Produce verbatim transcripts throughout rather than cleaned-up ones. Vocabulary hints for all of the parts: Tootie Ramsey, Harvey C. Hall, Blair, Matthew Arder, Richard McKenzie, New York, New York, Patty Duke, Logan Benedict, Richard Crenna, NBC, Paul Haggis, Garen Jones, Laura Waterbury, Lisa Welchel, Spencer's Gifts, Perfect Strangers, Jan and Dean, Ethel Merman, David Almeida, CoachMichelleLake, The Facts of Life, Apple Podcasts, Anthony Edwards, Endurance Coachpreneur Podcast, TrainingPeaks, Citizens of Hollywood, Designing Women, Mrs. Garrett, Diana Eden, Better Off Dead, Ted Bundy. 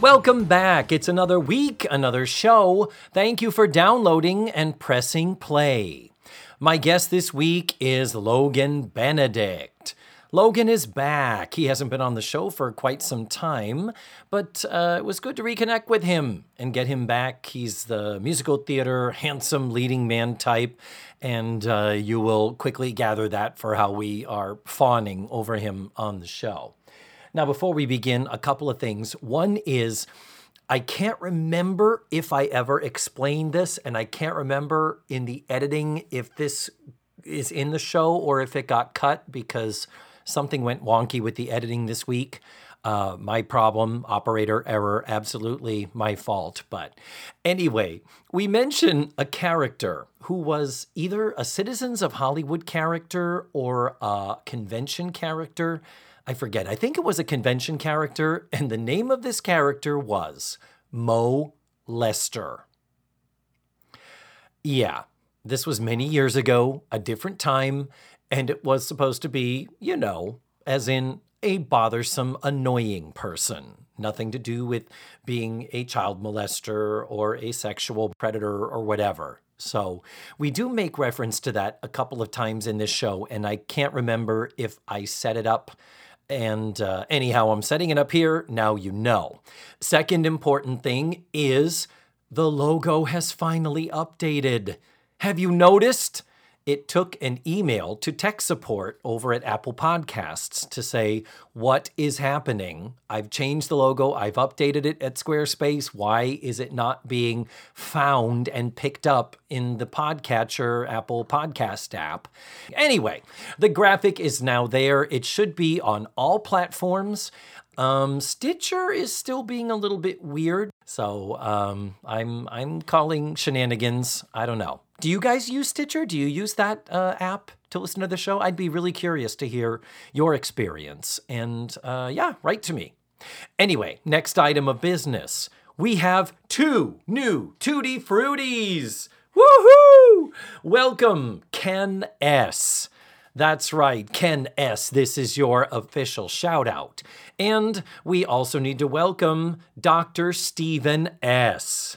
Welcome back. It's another week, another show. Thank you for downloading and pressing play. My guest this week is Logan Benedict. Logan is back. He hasn't been on the show for quite some time, but uh, it was good to reconnect with him and get him back. He's the musical theater, handsome leading man type, and uh, you will quickly gather that for how we are fawning over him on the show. Now, before we begin, a couple of things. One is, I can't remember if I ever explained this, and I can't remember in the editing if this is in the show or if it got cut because something went wonky with the editing this week. Uh, my problem, operator error, absolutely my fault. But anyway, we mention a character who was either a Citizens of Hollywood character or a convention character. I forget. I think it was a convention character, and the name of this character was Mo Lester. Yeah, this was many years ago, a different time, and it was supposed to be, you know, as in a bothersome, annoying person. Nothing to do with being a child molester or a sexual predator or whatever. So we do make reference to that a couple of times in this show, and I can't remember if I set it up. And uh, anyhow, I'm setting it up here. Now you know. Second important thing is the logo has finally updated. Have you noticed? It took an email to tech support over at Apple Podcasts to say, what is happening? I've changed the logo. I've updated it at Squarespace. Why is it not being found and picked up in the podcatcher Apple Podcast app? Anyway, the graphic is now there. It should be on all platforms. Um, Stitcher is still being a little bit weird. So um, I'm I'm calling shenanigans. I don't know. Do you guys use Stitcher? Do you use that uh, app to listen to the show? I'd be really curious to hear your experience. And uh, yeah, write to me. Anyway, next item of business. We have two new Tootie Fruities. Woohoo! Welcome, Ken S. That's right, Ken S. This is your official shout out. And we also need to welcome Doctor Stephen S.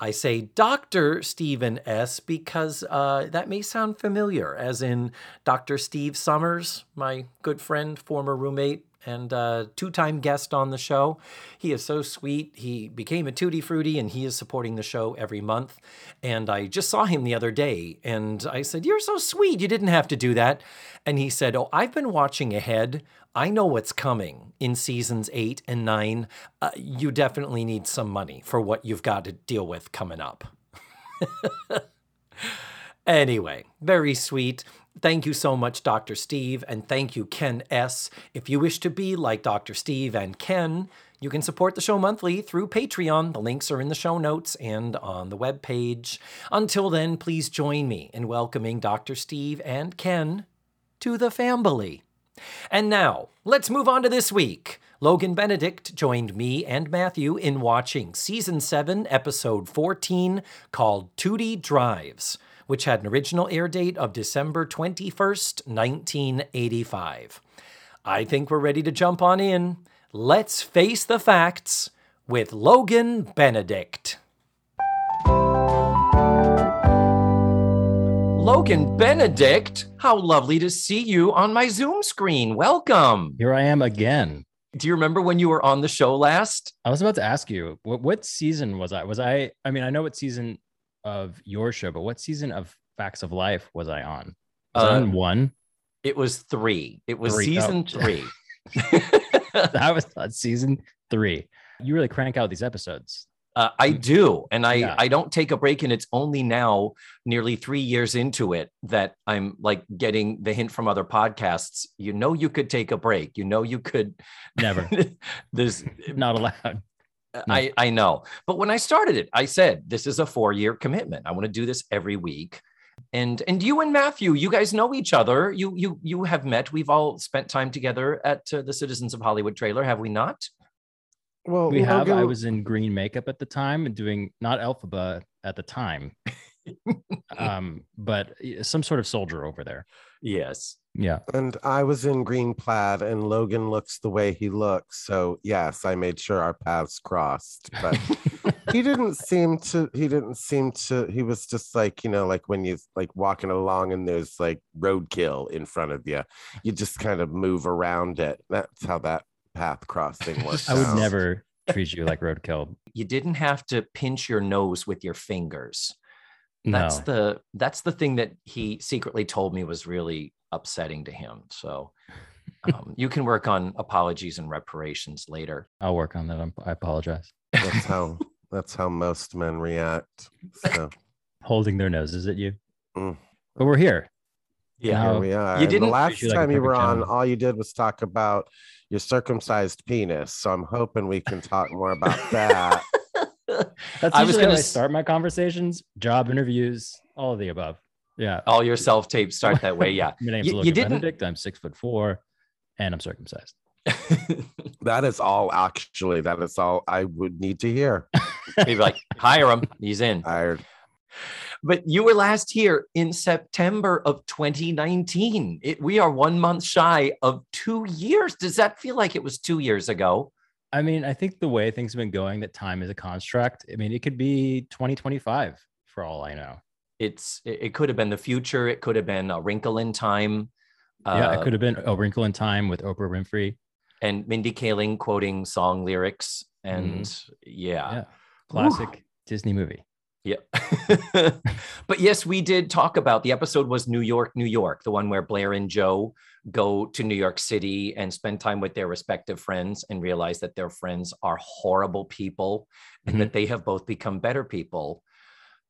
I say Doctor Stephen S. because uh, that may sound familiar, as in Doctor Steve Summers, my good friend, former roommate, and uh, two-time guest on the show. He is so sweet. He became a Tootie Fruity, and he is supporting the show every month. And I just saw him the other day, and I said, you're so sweet. You didn't have to do that. And he said, oh, I've been watching ahead. I know what's coming in seasons eight and nine. Uh, you definitely need some money for what you've got to deal with coming up. Anyway, very sweet. Thank you so much, Doctor Steve, and thank you, Ken S. If you wish to be like Doctor Steve and Ken, you can support the show monthly through Patreon. The links are in the show notes and on the webpage. Until then, please join me in welcoming Doctor Steve and Ken to the family. And now, let's move on to this week. Logan Benedict joined me and Matthew in watching Season seven, Episode fourteen, called Tootie Drives, which had an original air date of December twenty-first, nineteen eighty-five. I think we're ready to jump on in. Let's face the facts with Logan Benedict. Logan Benedict, how lovely to see you on my Zoom screen. Welcome. Here I am again. Do you remember when you were on the show last? I was about to ask you, what, what season was I? Was I, I mean, I know what season of your show, but what season of Facts of Life was I on? Was uh, I on one? It was three. It was three. season oh. three. That was season three. You really crank out these episodes. Uh, I do. And I, yeah. I don't take a break. And it's only now, nearly three years into it, that I'm like getting the hint from other podcasts. You know, you could take a break. You know, you could. Never. There's not allowed. No. I, I know. But when I started it, I said, this is a four-year commitment. I want to do this every week. And and you and Matthew, you guys know each other. You you you have met. We've all spent time together at uh, the Citizens of Hollywood trailer, have we not? Well, we have. Logan... I was in green makeup at the time and doing not Elphaba at the time, um, but some sort of soldier over there. Yes. Yeah. And I was in green plaid, and Logan looks the way he looks. So yes, I made sure our paths crossed, but. He didn't seem to, he didn't seem to, he was just like, you know, like when you like walking along and there's like roadkill in front of you, you just kind of move around it. That's how that path crossing works. I would out. Never treat you like roadkill. You didn't have to pinch your nose with your fingers. That's no. the, that's the thing that he secretly told me was really upsetting to him. So um, you can work on apologies and reparations later. I'll work on that. I apologize. That's how. That's how most men react. So. Holding their noses at you. Mm. But we're here. Yeah, now, here we are. You didn't, the last you time like you were on, channel. All you did was talk about your circumcised penis. So I'm hoping we can talk more about that. That's I was going to start my conversations, job interviews, all of the above. Yeah. All your self-tapes start that way. Yeah. My name's you, Logan you didn't... Benedict. I'm six foot four and I'm circumcised. That is all, actually. That is all I would need to hear. Maybe like, hire him. He's in. Hired. But you were last here in September of twenty nineteen. It, we are one month shy of two years. Does that feel like it was two years ago? I mean, I think the way things have been going, that time is a construct. I mean, it could be twenty twenty-five for all I know. It's. It could have been the future. It could have been A Wrinkle in Time. Yeah, uh, it could have been A Wrinkle in Time with Oprah Winfrey. And Mindy Kaling quoting song lyrics and mm. yeah. yeah. Classic Ooh. Disney movie. Yeah. But yes, we did talk about, the episode was New York, New York, the one where Blair and Joe go to New York City and spend time with their respective friends and realize that their friends are horrible people and mm-hmm. that they have both become better people.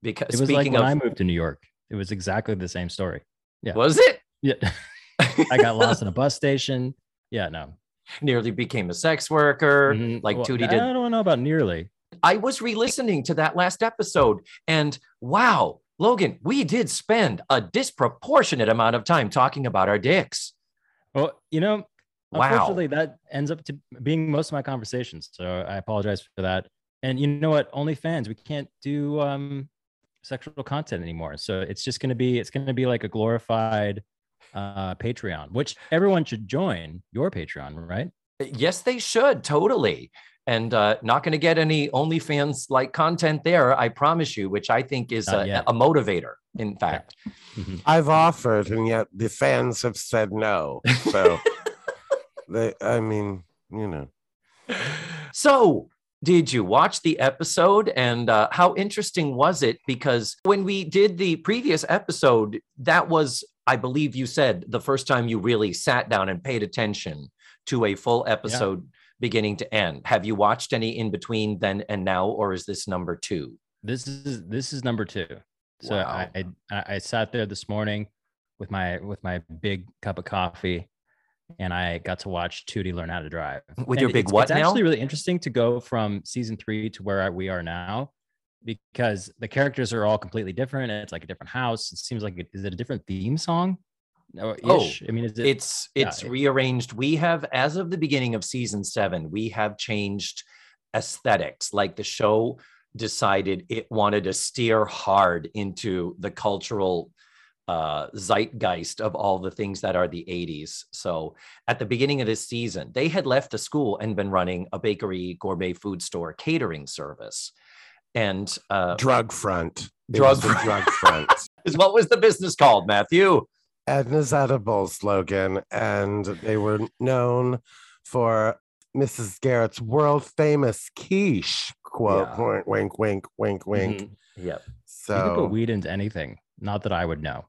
Because it was speaking like when of, I moved to New York, it was exactly the same story. Yeah. Was it? Yeah. I got lost in a bus station. Yeah, no. Nearly became a sex worker, mm-hmm. like well, Tootie did. I don't know about nearly. I was re-listening to that last episode, and wow, Logan, we did spend a disproportionate amount of time talking about our dicks. Well, you know, wow. Unfortunately, that ends up to being most of my conversations, so I apologize for that. And you know what? OnlyFans, we can't do um, sexual content anymore, so it's just going to be it's going to be like a glorified. Uh, Patreon, which everyone should join your Patreon, right? Yes, they should. Totally. And uh, not going to get any OnlyFans like content there, I promise you, which I think is a, a motivator, in fact. Mm-hmm. I've offered, and yet the fans have said no. So, they, I mean, you know. So, did you watch the episode and uh, how interesting was it? Because when we did the previous episode, that was, I believe you said, the first time you really sat down and paid attention to a full episode yeah. beginning to end. Have you watched any in between then and now, or is this number two? This is this is number two. So wow. I, I I sat there this morning with my with my big cup of coffee. And I got to watch Tootie learn how to drive. With and your big it's, what it's now? It's actually really interesting to go from season three to where we are now, because the characters are all completely different. It's like a different house. It seems like, it, is it a different theme song? Or oh, I mean, is it, it's, it's yeah, rearranged. We have, as of the beginning of season seven, we have changed aesthetics. Like the show decided it wanted to steer hard into the cultural uh zeitgeist of all the things that are the eighties. So at the beginning of this season, they had left the school and been running a bakery, gourmet food store, catering service, and uh drug front drug front. Drug front is what was the business called, Matthew? Edna's Edibles, Logan, and they were known for Missus Garrett's world famous quiche, quote yeah. wink wink wink wink wink. Mm-hmm. Yep. So you could put weed into anything, not that I would know.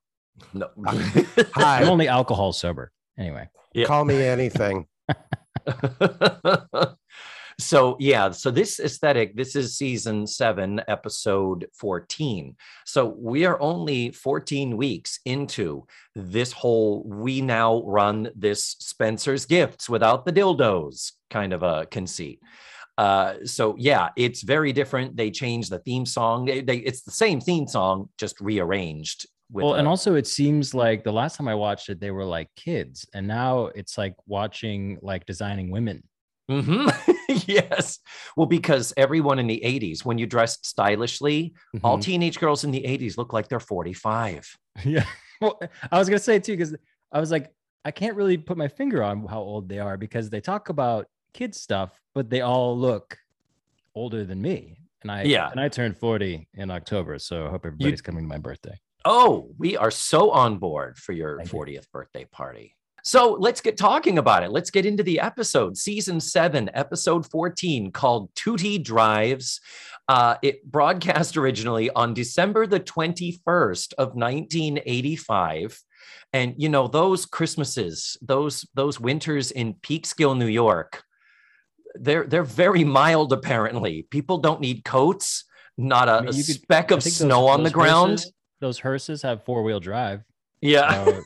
No. Hi. I'm only alcohol sober. Anyway. Yeah. Call me anything. So, yeah. So this aesthetic, this is season seven, episode fourteen. So we are only fourteen weeks into this whole, we now run this Spencer's Gifts without the dildos kind of a conceit. Uh, so yeah, it's very different. They changed the theme song. They, they, it's the same theme song, just rearranged. With well, a, and also it seems like the last time I watched it, they were like kids, and now it's like watching like designing women. Mm-hmm. Yes. Well, because everyone in the eighties, when you dressed stylishly, mm-hmm. all teenage girls in the eighties look like they're forty-five. Yeah. Well, I was going to say too, because I was like, I can't really put my finger on how old they are, because they talk about kids stuff, but they all look older than me. And I, yeah. and I turned forty in October. So I hope everybody's you, coming to my birthday. Oh, we are so on board for your Thank fortieth you. Birthday party. So let's get talking about it. Let's get into the episode. Season seven, episode fourteen, called Tootie Drives. Uh, it broadcast originally on December the twenty-first of nineteen eighty-five. And, you know, those Christmases, those those winters in Peekskill, New York, they're, they're very mild, apparently. People don't need coats, not a, I mean, a could, speck of snow those, on those the ground. Hearses, those hearses have four-wheel drive. Yeah. So.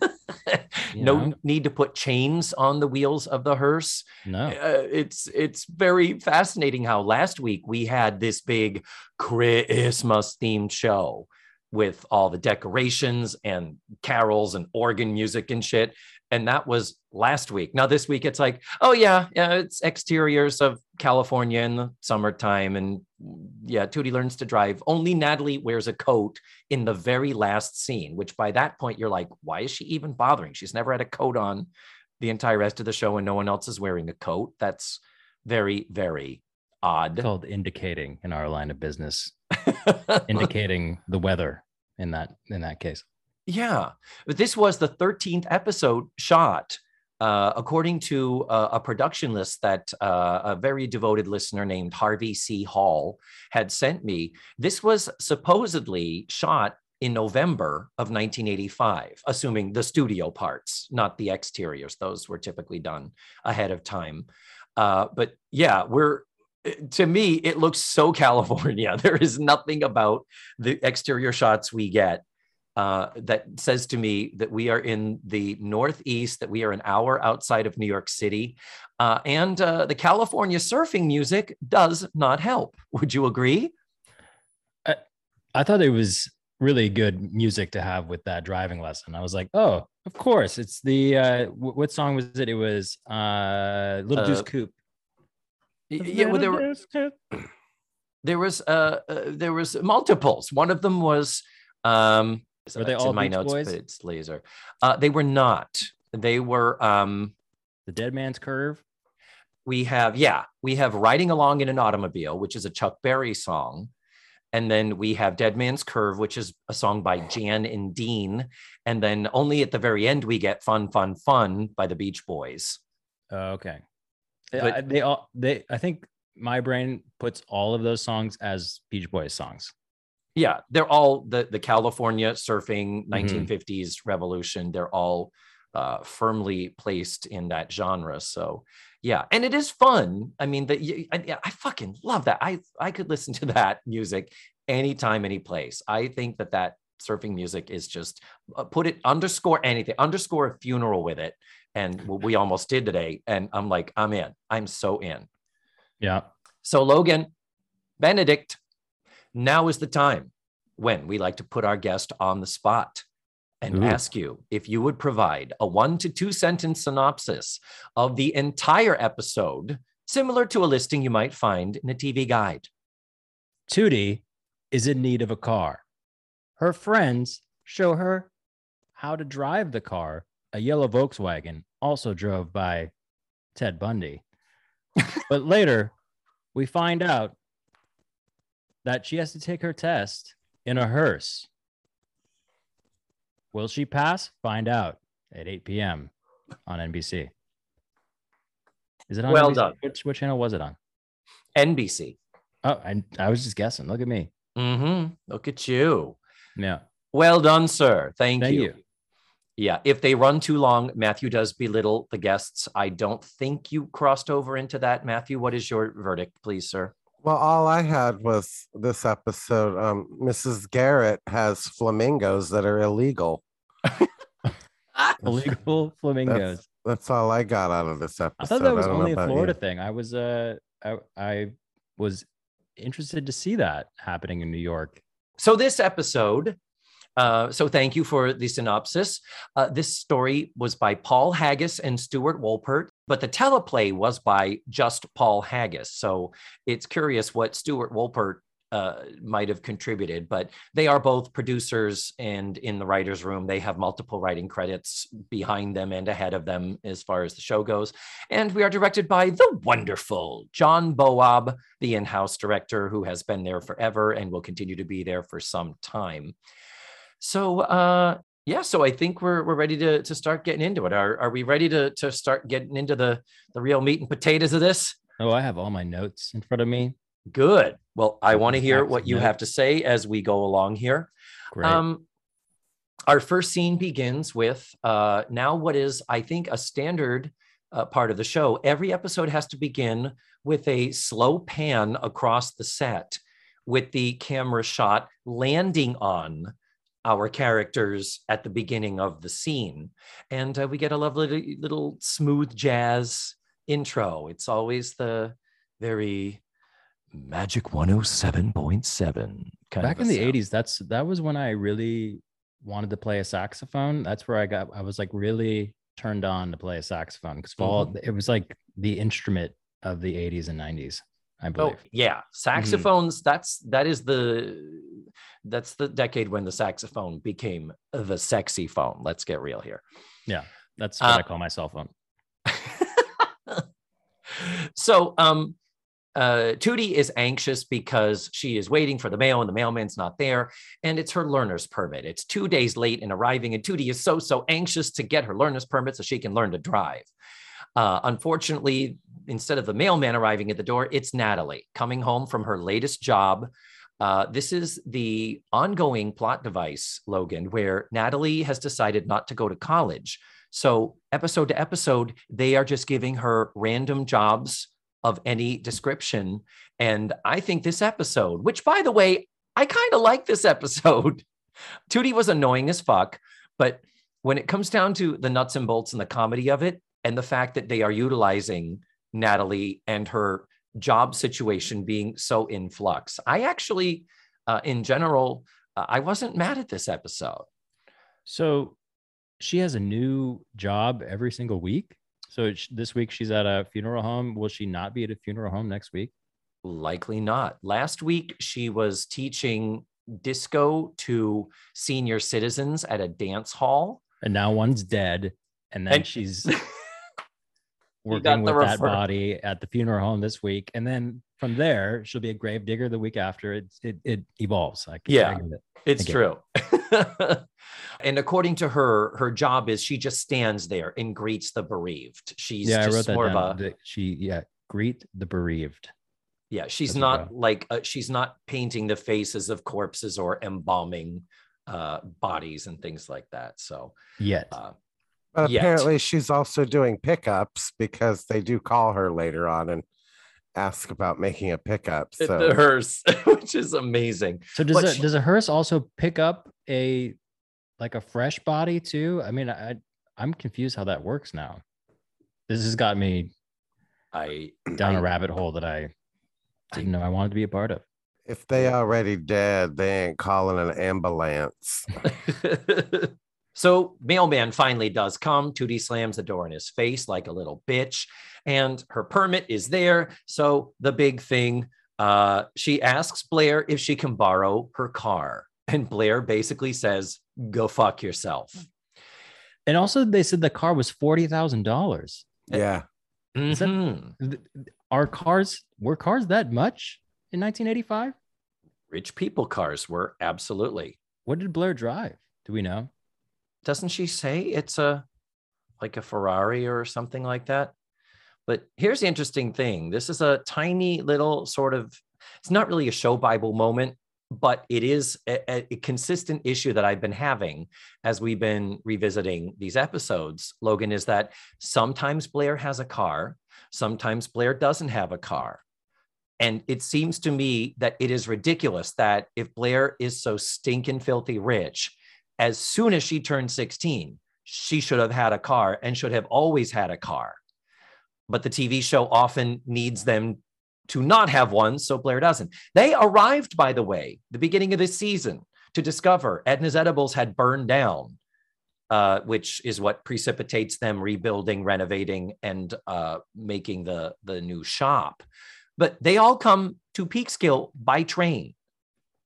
You no know? Need to put chains on the wheels of the hearse. No, uh, it's it's very fascinating how last week we had this big Christmas themed show with all the decorations and carols and organ music and shit. And that was last week. Now this week it's like, oh yeah, yeah, it's exteriors of California in the summertime. And yeah, Tootie learns to drive. Only Natalie wears a coat in the very last scene, which by that point you're like, why is she even bothering? She's never had a coat on the entire rest of the show and no one else is wearing a coat. That's very, very odd. It's called indicating in our line of business, indicating the weather in that, in that case. Yeah, but this was the thirteenth episode shot, uh, according to uh, a production list that uh, a very devoted listener named Harvey C. Hall had sent me. This was supposedly shot in November of nineteen eighty-five, assuming the studio parts, not the exteriors. Those were typically done ahead of time. Uh, but yeah, we're to me, it looks so California. There is nothing about the exterior shots we get Uh, that says to me that we are in the Northeast, that we are an hour outside of New York City. Uh, and uh, the California surfing music does not help. Would you agree? I, I thought it was really good music to have with that driving lesson. I was like, oh, of course. It's the, uh, w- what song was it? It was uh, Little uh, Deuce Coupe. Yeah, well, there, were, there, was, uh, uh, there was multiples. One of them was... Um, Were they all in my Beach notes, Boys? But it's laser. Uh, they were not. They were um, the Dead Man's Curve. We have yeah, we have Riding Along in an Automobile, which is a Chuck Berry song, and then we have Dead Man's Curve, which is a song by Jan and Dean, and then only at the very end we get Fun Fun Fun by the Beach Boys. Uh, okay, but, I, they all they. I think my brain puts all of those songs as Beach Boys songs. Yeah, they're all the, the California surfing nineteen fifties mm-hmm. revolution. They're all uh, firmly placed in that genre. So, yeah. And it is fun. I mean, the, I, I fucking love that. I, I could listen to that music anytime, any place. I think that that surfing music is just uh, put it underscore anything, underscore a funeral with it. And what we almost did today. And I'm like, I'm in. I'm so in. Yeah. So Logan Benedict. Now is the time when we like to put our guest on the spot and Ooh. Ask you if you would provide a one to two sentence synopsis of the entire episode, similar to a listing you might find in a T V guide. Tootie is in need of a car. Her friends show her how to drive the car. A yellow Volkswagen also drove by Ted Bundy. But later, we find out that she has to take her test in a hearse. Will she pass? Find out at eight p.m. on N B C. Is it on Well N B C? Done. Which, which channel was it on? N B C. Oh, I, I was just guessing. Look at me. Mm-hmm. Look at you. Yeah. Well done, sir. Thank, Thank you. you. Yeah. If they run too long, Matthew does belittle the guests. I don't think you crossed over into that, Matthew. What is your verdict, please, sir? Well, all I had was this episode. Um, Missus Garrett has flamingos that are illegal. Illegal flamingos. That's, that's all I got out of this episode. I thought that was only a Florida you. thing. I was uh, I, I was interested to see that happening in New York. So this episode, uh, so thank you for the synopsis. Uh, this story was by Paul Haggis and Stuart Wolpert, but the teleplay was by just Paul Haggis. So it's curious what Stuart Wolpert uh, might have contributed, but they are both producers and in the writer's room. They have multiple writing credits behind them and ahead of them as far as the show goes. And we are directed by the wonderful John Boab, the in-house director who has been there forever and will continue to be there for some time. So, uh, yeah, so I think we're we're ready to to start getting into it. Are are we ready to to start getting into the the real meat and potatoes of this? Oh, I have all my notes in front of me. Good. Well, I want to hear what you have to say as we go along here. Great. Um, our first scene begins with uh, now what is, I think, a standard uh, part of the show. Every episode has to begin with a slow pan across the set with the camera shot landing on our characters at the beginning of the scene. And uh, we get a lovely little smooth jazz intro. It's always the very... Magic one oh seven point seven. Back in the eighties, that's that was when I really wanted to play a saxophone. That's where I got, I was like really turned on to play a saxophone because mm-hmm. it was like the instrument of the eighties and nineties, I believe. Oh, yeah. Saxophones, mm-hmm. that's that is the that's the decade when the saxophone became the sexy phone. Let's get real here. Yeah, that's what uh, I call my cell phone. So um Uh, Tootie is anxious because she is waiting for the mail and the mailman's not there, and it's her learner's permit. It's two days late in arriving, and Tootie is so, so anxious to get her learner's permit so she can learn to drive. Uh, unfortunately, instead of the mailman arriving at the door, it's Natalie coming home from her latest job. Uh, this is the ongoing plot device, Logan, where Natalie has decided not to go to college. So episode to episode, they are just giving her random jobs of any description. And I think this episode, which by the way, I kind of like this episode. Tootie was annoying as fuck, but when it comes down to the nuts and bolts and the comedy of it, and the fact that they are utilizing Natalie and her job situation being so in flux, I actually, uh, in general, uh, I wasn't mad at this episode. So she has a new job every single week. So this week she's at a funeral home. Will she not be at a funeral home next week? Likely not. Last week she was teaching disco to senior citizens at a dance hall. And now one's dead. And then and she's working with that body at the funeral home this week. And then from there, she'll be a grave digger the week after. It it, it evolves. I can yeah, it. It's true. It. And according to her, her job is she just stands there and greets the bereaved. She's yeah, just more down. of a she yeah greet the bereaved. Yeah, she's That's not like uh, she's not painting the faces of corpses or embalming uh, bodies and things like that. So yet, uh, but yet. apparently she's also doing pickups because they do call her later on and ask about making a pickup. So. The hearse, which is amazing. So does a, she, does a hearse also pick up a? Like a fresh body too? I mean, I, I'm confused how that works now. This has got me I down I, a rabbit hole that I didn't know I wanted to be a part of. If they already dead, they ain't calling an ambulance. So mailman finally does come. Tootie slams the door in his face like a little bitch, and her permit is there. So the big thing, uh, she asks Blair if she can borrow her car. And Blair basically says, go fuck yourself. And also they said the car was forty thousand dollars. Yeah. Is mm-hmm. that, are cars, were cars that much in nineteen eighty-five? Rich people cars were, absolutely. What did Blair drive? Do we know? Doesn't she say it's a, like a Ferrari or something like that? But here's the interesting thing. This is a tiny little sort of, it's not really a show Bible moment, but it is a, a consistent issue that I've been having as we've been revisiting these episodes, Logan, is that sometimes Blair has a car, sometimes Blair doesn't have a car. And it seems to me that it is ridiculous that if Blair is so stinking filthy rich, as soon as she turned sixteen, she should have had a car and should have always had a car. But the T V show often needs them to not have one, so Blair doesn't. They arrived, by the way, the beginning of this season to discover Edna's Edibles had burned down, uh, which is what precipitates them rebuilding, renovating, and uh, making the, the new shop. But they all come to Peekskill by train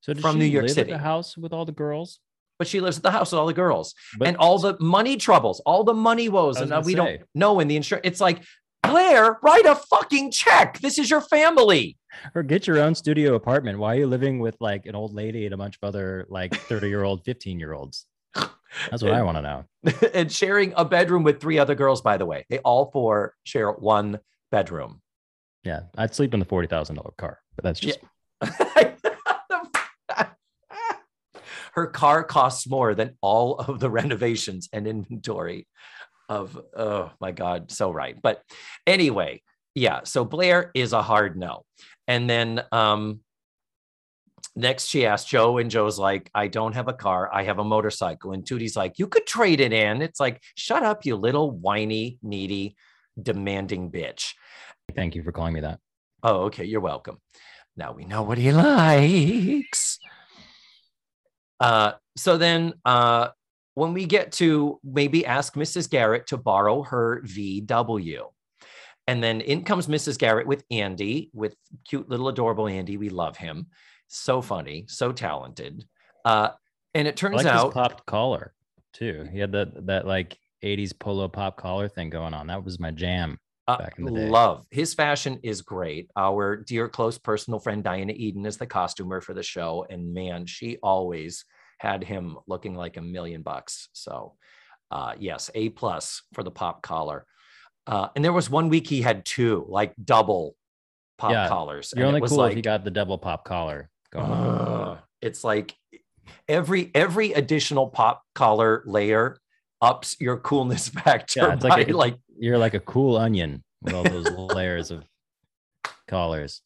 so from New York City. So does she live at the house with all the girls? But she lives at the house with all the girls. But and all the money troubles, all the money woes, and uh, we say. don't know in the insurance. It's like, Blair, write a fucking check. This is your family. Or get your own studio apartment. Why are you living with like an old lady and a bunch of other like thirty-year-old, fifteen-year-olds? That's what and, I want to know. And sharing a bedroom with three other girls, by the way. They all four share one bedroom. Yeah, I'd sleep in the forty thousand dollar car, but that's just... Yeah. Her car costs more than all of the renovations and inventory of, oh my God, so right. But anyway, yeah, so Blair is a hard no. And then um, next she asked Joe, and Joe's like, I don't have a car, I have a motorcycle. And Tootie's like, you could trade it in. It's like, shut up, you little whiny, needy, demanding bitch. Thank you for calling me that. Oh, okay, you're welcome. Now we know what he likes. Uh, so then uh, when we get to maybe ask Missus Garrett to borrow her V W. And then in comes Missus Garrett with Andy, with cute little adorable Andy. We love him. So funny, so talented. Uh, and it turns I like out- his popped collar too. He had that, that like eighties polo pop collar thing going on. That was my jam. Uh, back in the day. Love. His fashion is great. Our dear, close personal friend, Diana Eden, is the costumer for the show. And man, she always had him looking like a million bucks. So uh, yes, A plus for the pop collar. Uh, and there was one week he had two, like double pop yeah, collars. You're and only it was cool like, if you got the double pop collar. Go uh, it's like every every additional pop collar layer ups your coolness factor. Yeah, it's by, like, a, like you're like a cool onion with all those layers of collars.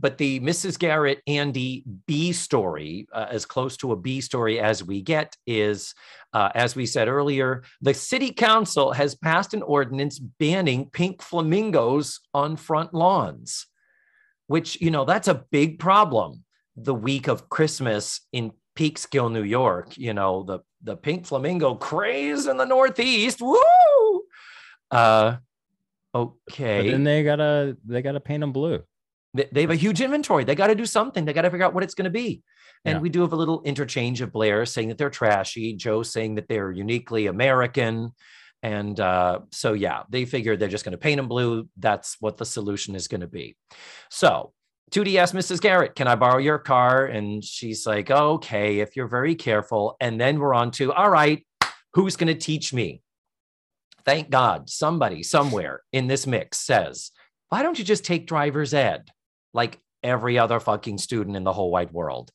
But the Missus Garrett Andy B story, uh, as close to a B story as we get, is uh, as we said earlier, the city council has passed an ordinance banning pink flamingos on front lawns, which, you know, that's a big problem. The week of Christmas in Peekskill, New York, you know, the the pink flamingo craze in the Northeast. Woo! Uh, okay. But then they gotta they gotta paint them blue. They, they have a huge inventory. They gotta do something. They gotta figure out what it's gonna be. And yeah. we do have a little interchange of Blair saying that they're trashy, Joe saying that they're uniquely American, and uh, so yeah, they figure they're just gonna paint them blue. That's what the solution is gonna be. So. Tootie asked Missus Garrett, can I borrow your car? And she's like, oh, okay, if you're very careful. And then we're on to, all right, who's going to teach me? Thank God somebody somewhere in this mix says, why don't you just take driver's ed like every other fucking student in the whole wide world?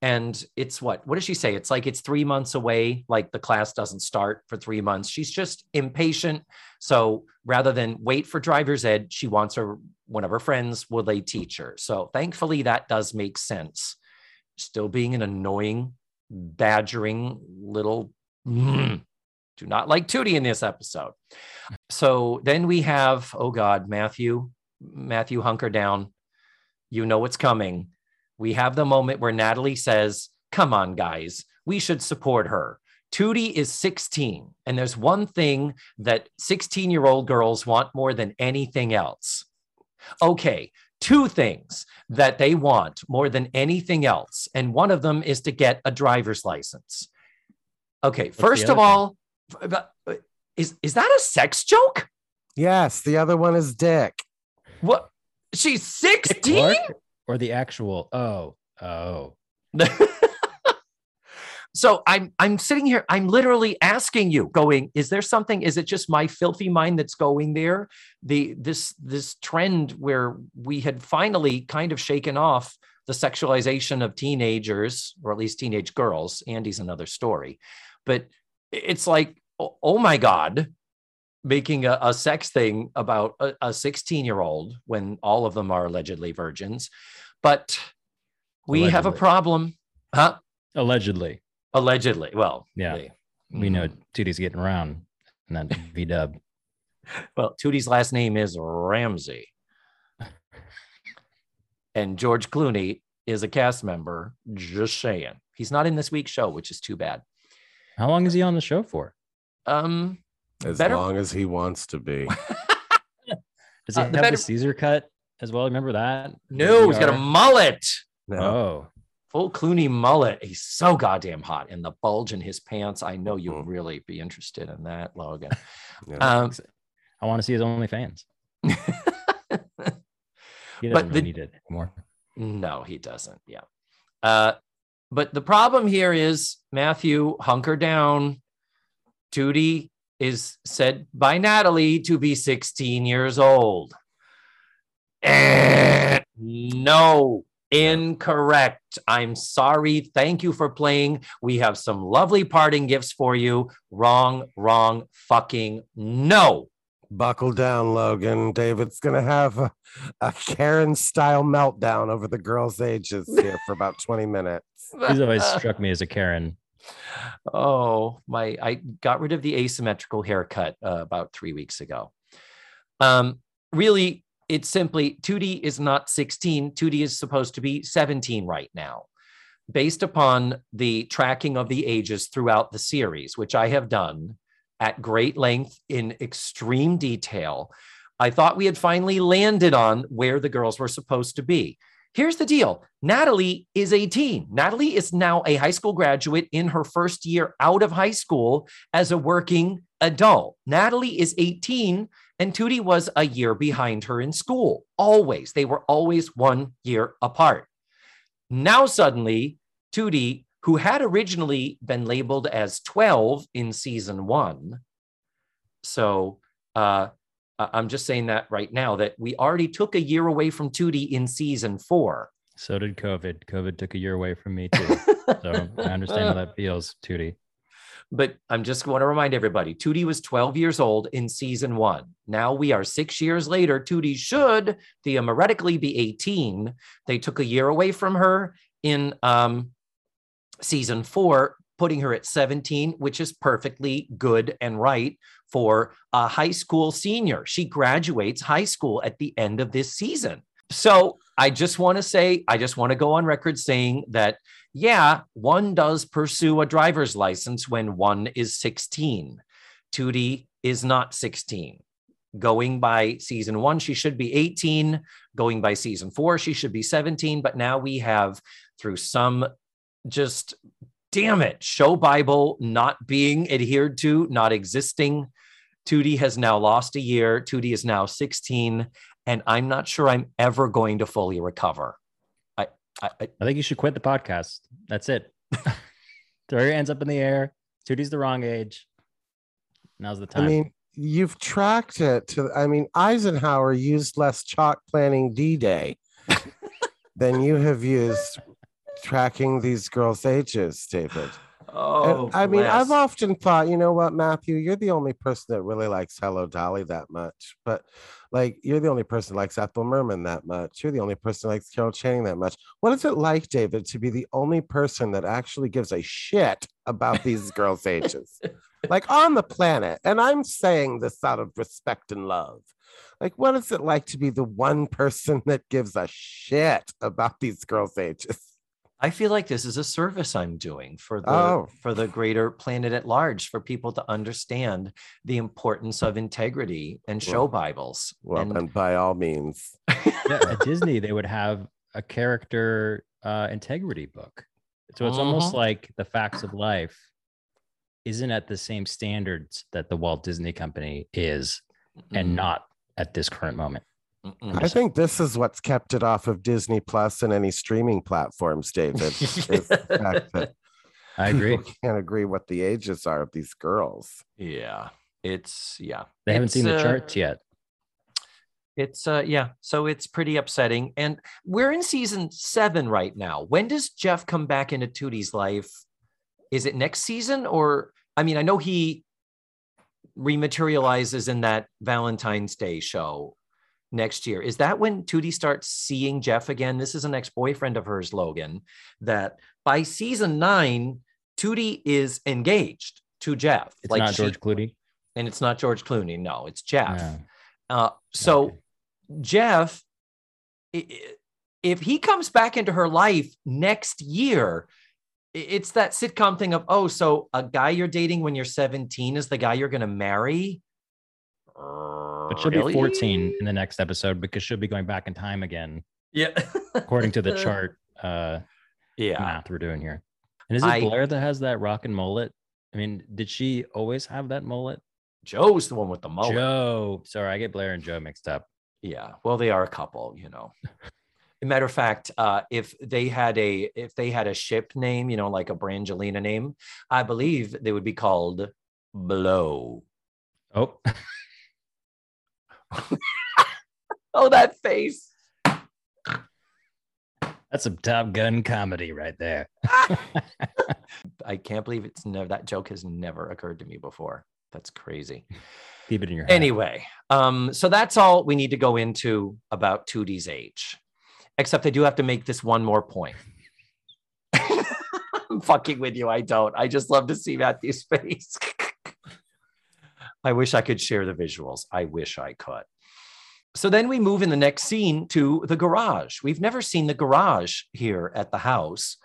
And it's what, what does she say? It's like, it's three months away. Like the class doesn't start for three months. She's just impatient. So rather than wait for driver's ed, she wants her, one of her friends will they teach her. So thankfully that does make sense. Still being an annoying, badgering little, mm, do not like Tootie in this episode. So then we have, oh God, Matthew, Matthew hunker down. You know what's coming. We have the moment where Natalie says, come on, guys, we should support her. Tootie is sixteen, and there's one thing that sixteen-year-old girls want more than anything else. Okay, two things that they want more than anything else, and one of them is to get a driver's license. Okay, first of all, is, is that a sex joke? Yes, the other one is dick. What? She's sixteen? Or the actual, oh, oh. So I'm I'm sitting here, I'm literally asking you, going, is there something, is it just my filthy mind that's going there? The this this trend where we had finally kind of shaken off the sexualization of teenagers, or at least teenage girls. Andy's another story. But it's like, oh my God, making a, a sex thing about a, a sixteen-year-old when all of them are allegedly virgins. But we allegedly. have a problem. Huh? Allegedly. Allegedly. Well, yeah. They, we mm. know Tootie's getting around and that V-dub. Well, Tootie's last name is Ramsey. and George Clooney is a cast member. Just saying. He's not in this week's show, which is too bad. How long is he on the show for? Um, as better... long as he wants to be. Does he uh, have the, better... the Caesar cut as well? Remember that? No, he's got a mullet. No. Oh. Full Clooney mullet. He's so goddamn hot. And the bulge in his pants. I know you'll mm. really be interested in that, Logan. Yeah. um, I want to see his OnlyFans. He doesn't really the... need it anymore. No, he doesn't. Yeah. Uh, but the problem here is Matthew, hunker down. Tootie is said by Natalie to be sixteen years old. Eh, no. Incorrect. I'm sorry. Thank you for playing. We have some lovely parting gifts for you. Wrong, wrong, fucking no. Buckle down, Logan. David's going to have a, a Karen-style meltdown over the girls' ages here for about twenty minutes. He's always struck me as a Karen. Oh, my. I got rid of the asymmetrical haircut uh, about three weeks ago. Um, really, it's simply Tootie is not sixteen. Tootie is supposed to be seventeen right now, based upon the tracking of the ages throughout the series, which I have done at great length in extreme detail. I thought we had finally landed on where the girls were supposed to be. Here's the deal. Natalie is eighteen. Natalie is now a high school graduate in her first year out of high school as a working adult. Natalie is eighteen. And Tootie was a year behind her in school. Always. They were always one year apart. Now suddenly, Tootie, who had originally been labeled as twelve in season one. So uh, I'm just saying that right now, that we already took a year away from Tootie in season four. So did COVID. COVID took a year away from me too. So I understand how that feels, Tootie. But I'm just going to remind everybody, Tootie was twelve years old in season one. Now we are six years later. Tootie should theoretically be eighteen. They took a year away from her in um, season four, putting her at seventeen, which is perfectly good and right for a high school senior. She graduates high school at the end of this season. So I just want to say, I just want to go on record saying that, yeah, one does pursue a driver's license when one is sixteen. Tootie is not sixteen. Going by season one, she should be eighteen. Going by season four, she should be seventeen. But now we have, through some just, damn it, show Bible not being adhered to, not existing, Tootie has now lost a year. Tootie is now sixteen. And I'm not sure I'm ever going to fully recover. I I, I, I think you should quit the podcast. That's it. Throw your hands up in the air. Tootie's the wrong age. Now's the time. I mean, you've tracked it to, I mean, Eisenhower used less chalk planning D-Day than you have used tracking these girls' ages, David. Oh, and, I mean, I've often thought, you know what, Matthew, you're the only person that really likes Hello Dolly that much. But like, you're the only person that likes Ethel Merman that much. You're the only person that likes Carol Channing that much. What is it like, David, to be the only person that actually gives a shit about these girls' ages? Like, on the planet. And I'm saying this out of respect and love. Like, what is it like to be the one person that gives a shit about these girls' ages? I feel like this is a service I'm doing for the oh. for the greater planet at large, for people to understand the importance of integrity and show well, Bibles. Well, and, and by all means. At Disney, they would have a character uh, integrity book. So it's uh-huh. almost like The Facts of Life isn't at the same standards that the Walt Disney Company is, mm-hmm. and not at this current moment. I think this is what's kept it off of Disney Plus and any streaming platforms, David. Is the fact that I agree. People can't agree what the ages are of these girls. Yeah, it's yeah. They it's, haven't seen the uh, charts yet. It's uh yeah. So it's pretty upsetting. And we're in season seven right now. When does Jeff come back into Tootie's life? Is it next season? Or I mean, I know he rematerializes in that Valentine's Day show. Next year. Is that when Tootie starts seeing Jeff again? This is an ex-boyfriend of hers, Logan, that by season nine, Tootie is engaged to Jeff. It's like not she, George Clooney. And it's not George Clooney. No, it's Jeff. Yeah. Uh, so okay. Jeff, it, it, if he comes back into her life next year, it's that sitcom thing of, oh, so a guy you're dating when you're seventeen is the guy you're going to marry? But she'll really? be fourteen in the next episode because she'll be going back in time again. Yeah. According to the chart uh, yeah. math we're doing here. And is it I, Blair that has that rockin' mullet? I mean, did she always have that mullet? Joe's the one with the mullet. Joe. Sorry, I get Blair and Joe mixed up. Yeah. Well, they are a couple, you know. Matter of fact, uh, if they had a if they had a ship name, you know, like a Brangelina name, I believe they would be called Blow. Oh, oh, that face! That's some Top Gun comedy right there. I can't believe it's never that joke has never occurred to me before. That's crazy. Keep it in your head. Anyway, um, so that's all we need to go into about Tootie's age. Except I do have to make this one more point. I'm fucking with you. I don't. I just love to see Matthew's face. I wish I could share the visuals. I wish I could. So then we move in the next scene to the garage. We've never seen the garage here at the house.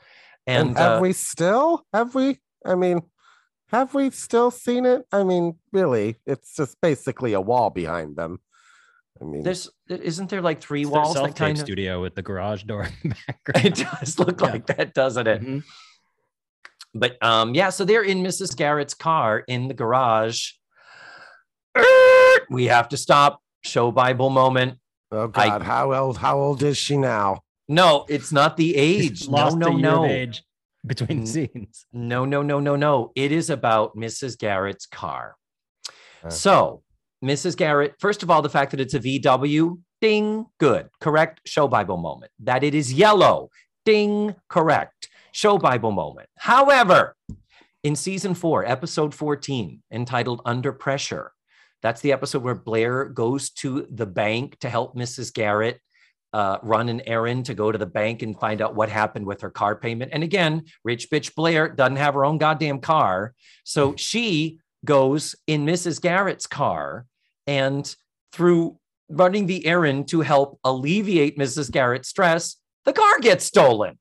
And, and have uh, we still? Have we? I mean, have we still seen it? I mean, really, it's just basically a wall behind them. I mean, there's isn't there like three walls? Self-tape that kind of studio with the garage door in the background. It does look yeah. like that, doesn't it? Mm-hmm. But um, yeah, so they're in Missus Garrett's car in the garage. We have to stop. Show Bible moment. Oh God, I, how old? How old is she now? No, it's not the age. Lost no, no, no. Age between the scenes. No, no, no, no, no. It is about Missus Garrett's car. Okay. So. Missus Garrett, first of all, the fact that it's a V W, ding, good, correct, show Bible moment. That it is yellow, ding, correct, show Bible moment. However, in season four, episode fourteen, entitled Under Pressure, that's the episode where Blair goes to the bank to help Missus Garrett uh, run an errand to go to the bank and find out what happened with her car payment. And again, rich bitch Blair doesn't have her own goddamn car. So she goes in Missus Garrett's car. And through running the errand to help alleviate Missus Garrett's stress, the car gets stolen.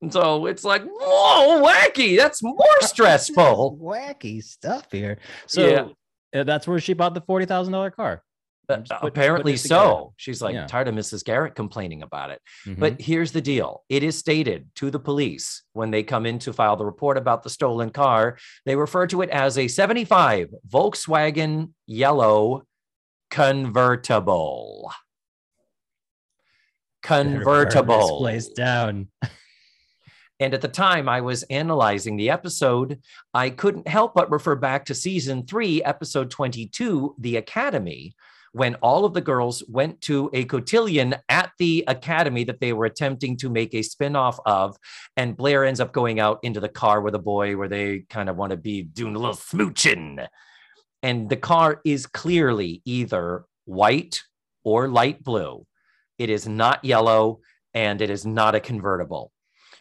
And so it's like, whoa, wacky. That's more stressful. Wacky stuff here. So yeah. That's where she bought the forty thousand dollars car. Uh, apparently so. She's like yeah. tired of Missus Garrett complaining about it. Mm-hmm. But here's the deal. It is stated to the police when they come in to file the report about the stolen car, they refer to it as a seventy-five Volkswagen yellow convertible. Convertible. Displaced down. And at the time I was analyzing the episode, I couldn't help but refer back to season three, episode twenty-two, The Academy, when all of the girls went to a cotillion at the academy that they were attempting to make a spinoff of. And Blair ends up going out into the car with a boy where they kind of want to be doing a little smooching. And the car is clearly either white or light blue. It is not yellow and it is not a convertible.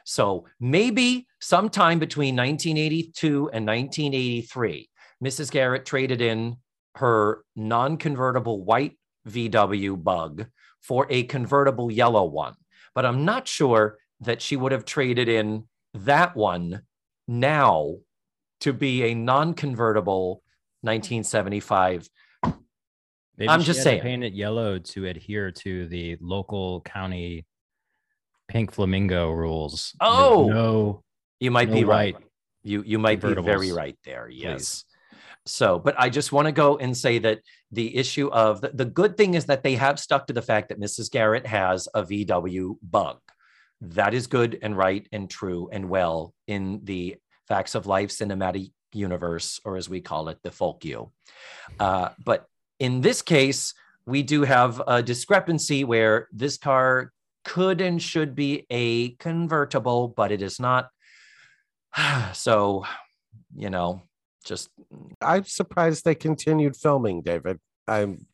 So maybe sometime between nineteen eighty-two and nineteen eighty-three, Missus Garrett traded in her non-convertible white V W bug for a convertible yellow one. But I'm not sure that she would have traded in that one now to be a non-convertible nineteen seventy-five. Maybe I'm she just had saying. To paint it yellow to adhere to the local county pink flamingo rules. Oh, no, you might no be right. You, you might be very right there. Yes. Please. So, but I just want to go and say that the issue of the, the good thing is that they have stuck to the fact that Missus Garrett has a V W bug. That is good and right and true and well in the Facts of Life cinematic universe, or as we call it, the folk you. Uh, but in this case, we do have a discrepancy where this car could and should be a convertible, but it is not. So, you know. Just I'm surprised they continued filming, David. I'm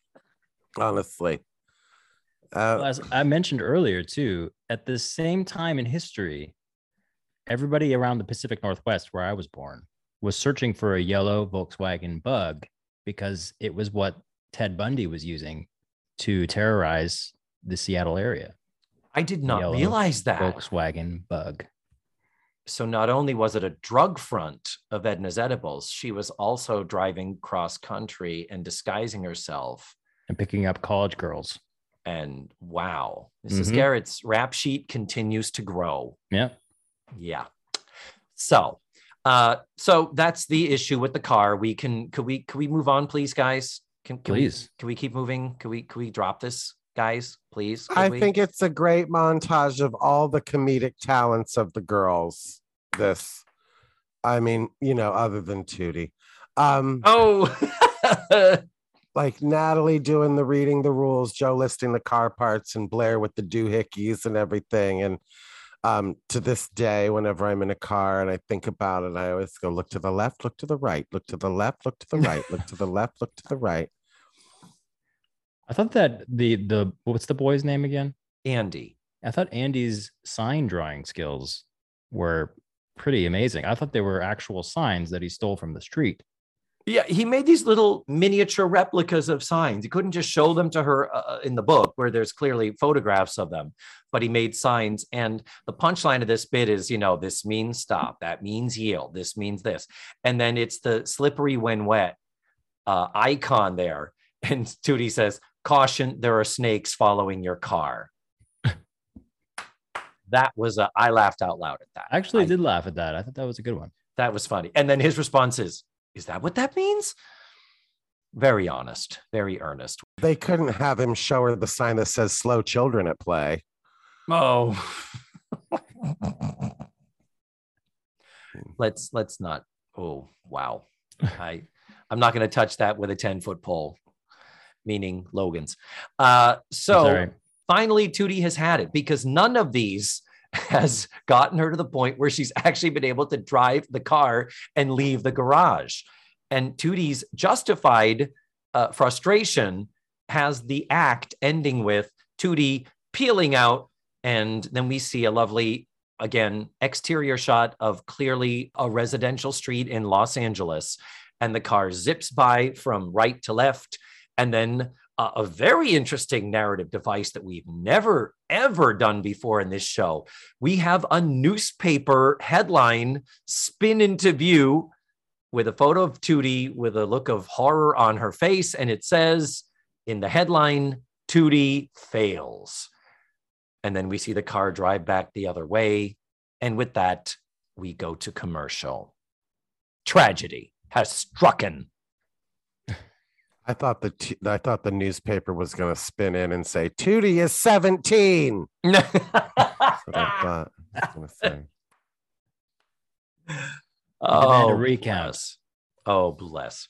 honestly. Uh, well, as I mentioned earlier, too, at the same time in history, everybody around the Pacific Northwest, where I was born, was searching for a yellow Volkswagen bug because it was what Ted Bundy was using to terrorize the Seattle area. I did not realize that. Volkswagen bug. So not only was it a drug front of Edna's Edibles, she was also driving cross country and disguising herself. And picking up college girls. And wow. Missus Mm-hmm. Garrett's rap sheet continues to grow. Yeah. Yeah. So, uh, so that's the issue with the car. We can, could we, could we move on, please, guys? Can, can please. We, can we keep moving? Can we, can we drop this? Guys, please. I we? think it's a great montage of all the comedic talents of the girls. This, I mean, you know, other than Tootie. Um, oh, like Natalie doing the reading the rules, Joe listing the car parts, and Blair with the doohickeys and everything. And um, to this day, whenever I'm in a car and I think about it, I always go look to the left, look to the right, look to the left, look to the right, look to the left, look to the right. I thought that the, the, what's the boy's name again? Andy. I thought Andy's sign drawing skills were pretty amazing. I thought they were actual signs that he stole from the street. Yeah, he made these little miniature replicas of signs. He couldn't just show them to her uh, in the book where there's clearly photographs of them, but he made signs. And the punchline of this bit is, you know, this means stop, that means yield, this means this. And then it's the slippery when wet uh, icon there. And Tootie says, caution, there are snakes following your car. That was a, I laughed out loud at that. Actually, I did laugh at that. I thought that was a good one. That was funny. And then his response is, is that what that means? Very honest, very earnest. They couldn't have him show her the sign that says slow children at play. Oh. let's, let's not. Oh, wow. I, I'm not going to touch that with a ten foot pole. Meaning Logan's. Uh, so Sorry. finally, Tootie has had it, because none of these has gotten her to the point where she's actually been able to drive the car and leave the garage. And Tootie's justified uh, frustration has the act ending with Tootie peeling out. And then we see a lovely, again, exterior shot of clearly a residential street in Los Angeles. And the car zips by from right to left. And then uh, a very interesting narrative device that we've never, ever done before in this show. We have a newspaper headline spin into view with a photo of Tootie with a look of horror on her face. And it says in the headline, Tootie fails. And then we see the car drive back the other way. And with that, we go to commercial. Tragedy has strucken. I thought the t- I thought the newspaper was going to spin in and say Tootie is seventeen. That's what I thought I was going to say. Oh, recount. Oh, bless.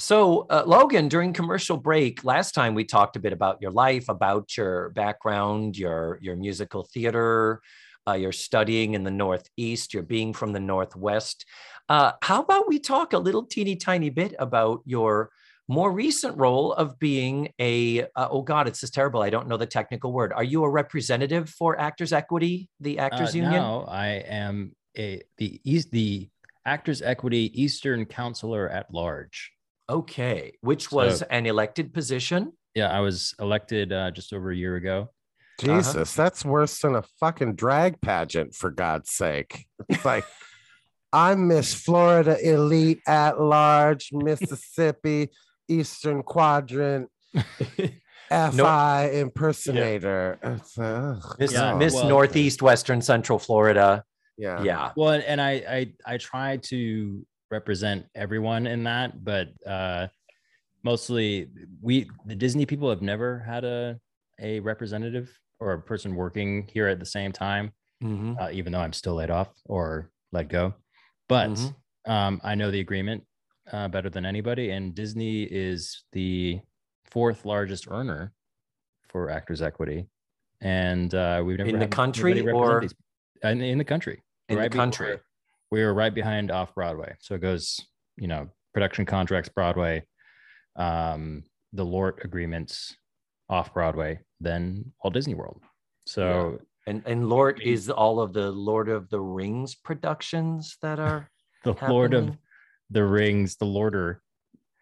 So, uh, Logan, during commercial break last time, we talked a bit about your life, about your background, your your musical theater, uh, your studying in the Northeast, your being from the Northwest. Uh, how about we talk a little teeny tiny bit about your more recent role of being a, uh, oh God, it's just terrible. I don't know the technical word. Are you a representative for Actors Equity, the Actors uh, Union? No, I am a, the, the Actors Equity Eastern Counselor at Large. Okay, which was so, an elected position? Yeah, I was elected uh, just over a year ago. Jesus, uh-huh. That's worse than a fucking drag pageant, for God's sake. It's like... I'm Miss Florida Elite at Large, Mississippi, Eastern Quadrant, F I impersonator. Yeah. It's, uh, Miss, yeah. Miss well, Northeast, Western, Central Florida. Yeah. Yeah. Well, and I, I, I try to represent everyone in that, but uh, mostly we, the Disney people, have never had a, a representative or a person working here at the same time, mm-hmm. uh, even though I'm still laid off or let go. But mm-hmm. um, I know the agreement uh, better than anybody. And Disney is the fourth largest earner for Actors Equity. And uh, we've never in the country or in, in the country, in right the country, before, we were right behind off Broadway. So it goes, you know, production contracts, Broadway, um, the Lort agreements off Broadway, then Walt Disney World. So yeah. And and Lord is all of the Lord of the Rings productions that are the happening. Lord of the Rings, the Lorder.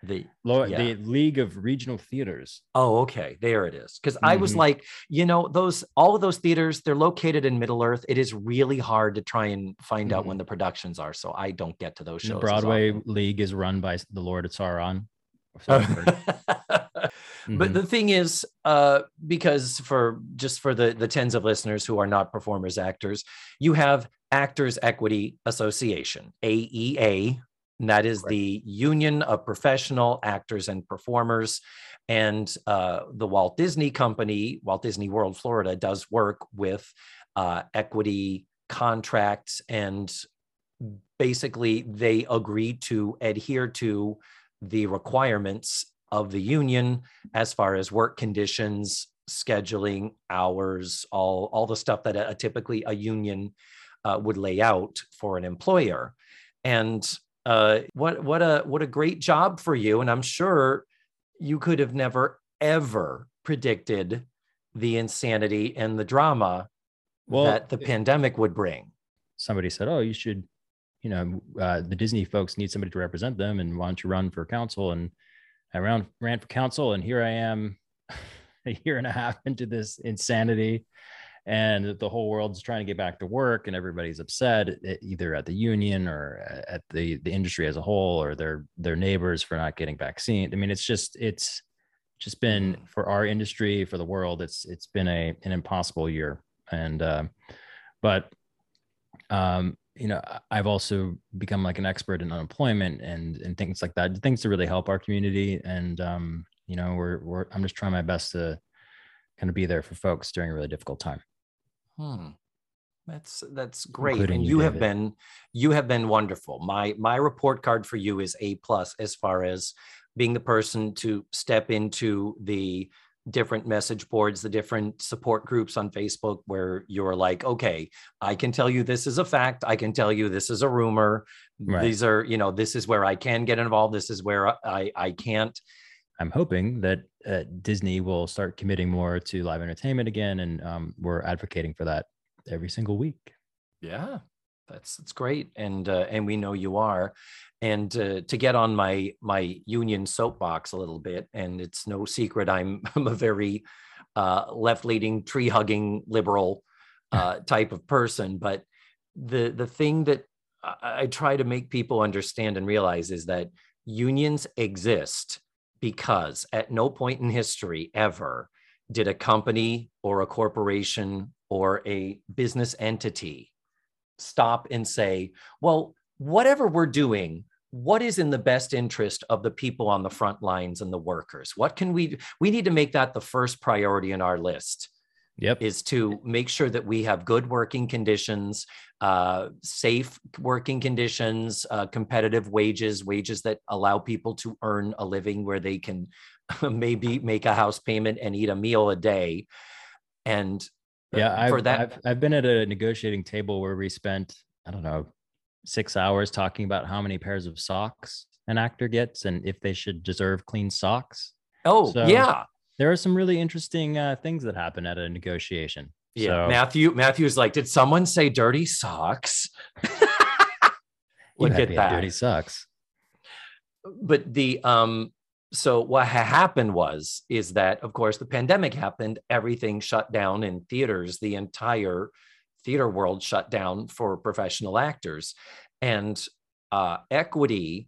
The, Lower, yeah. the League of Regional Theaters. Oh, okay. There it is. Because mm-hmm. I was like, you know, those all of those theaters, they're located in Middle Earth. It is really hard to try and find mm-hmm. out when the productions are. So I don't get to those shows. The Broadway League is run by the Lord of Sauron. Mm-hmm. But the thing is, uh, because for just for the, the tens of listeners who are not performers, actors, you have Actors Equity Association, A E A. And that is the Union of Professional Actors and Performers. And uh, the Walt Disney Company, Walt Disney World, Florida, does work with uh, equity contracts. And basically, they agree to adhere to the requirements of the union as far as work conditions, scheduling, hours, all, all the stuff that a, typically a union uh, would lay out for an employer. And Uh, what what a what a great job for you. And I'm sure you could have never, ever predicted the insanity and the drama well, that the it, pandemic would bring. Somebody said, oh, you should, you know, uh, the Disney folks need somebody to represent them. And why don't you run for council? And I ran, ran for council. And here I am a year and a half into this insanity. And the whole world's trying to get back to work and everybody's upset either at the union or at the, the industry as a whole, or their, their neighbors for not getting vaccine. I mean, it's just, it's just been for our industry, for the world, it's, it's been a, an impossible year. And, um, uh, but, um, you know, I've also become like an expert in unemployment and, and things like that, things to really help our community. And, um, you know, we're, we're, I'm just trying my best to kind of be there for folks during a really difficult time. Hmm. That's, that's great. Including and you, you have been, you have been wonderful. My, my report card for you is A plus, as far as being the person to step into the different message boards, the different support groups on Facebook, where you're like, okay, I can tell you this is a fact. I can tell you this is a rumor. Right. These are, you know, this is where I can get involved. This is where I, I can't. I'm hoping that uh, Disney will start committing more to live entertainment again. And um, we're advocating for that every single week. Yeah, that's, that's great. And, uh, and we know you are. And uh, to get on my, my union soapbox a little bit, and it's no secret, I'm, I'm a very uh, left-leaning, tree-hugging, liberal uh, type of person. But the, the thing that I, I try to make people understand and realize is that unions exist because at no point in history ever did a company or a corporation or a business entity stop and say, well, whatever we're doing, what is in the best interest of the people on the front lines and the workers? What can we do? We need to make that the first priority in our list. Yep. Is to make sure that we have good working conditions, uh, safe working conditions, uh, competitive wages, wages that allow people to earn a living where they can maybe make a house payment and eat a meal a day. And yeah, I've, for that, I've, I've been at a negotiating table where we spent, I don't know, six hours talking about how many pairs of socks an actor gets and if they should deserve clean socks. Oh, so, yeah. There are some really interesting uh, things that happen at a negotiation. Yeah, so. Matthew. Matthew's like, did someone say dirty socks? Look at that, dirty socks. But the um, so what ha- happened was is that of course the pandemic happened. Everything shut down in theaters. The entire theater world shut down for professional actors, and uh, equity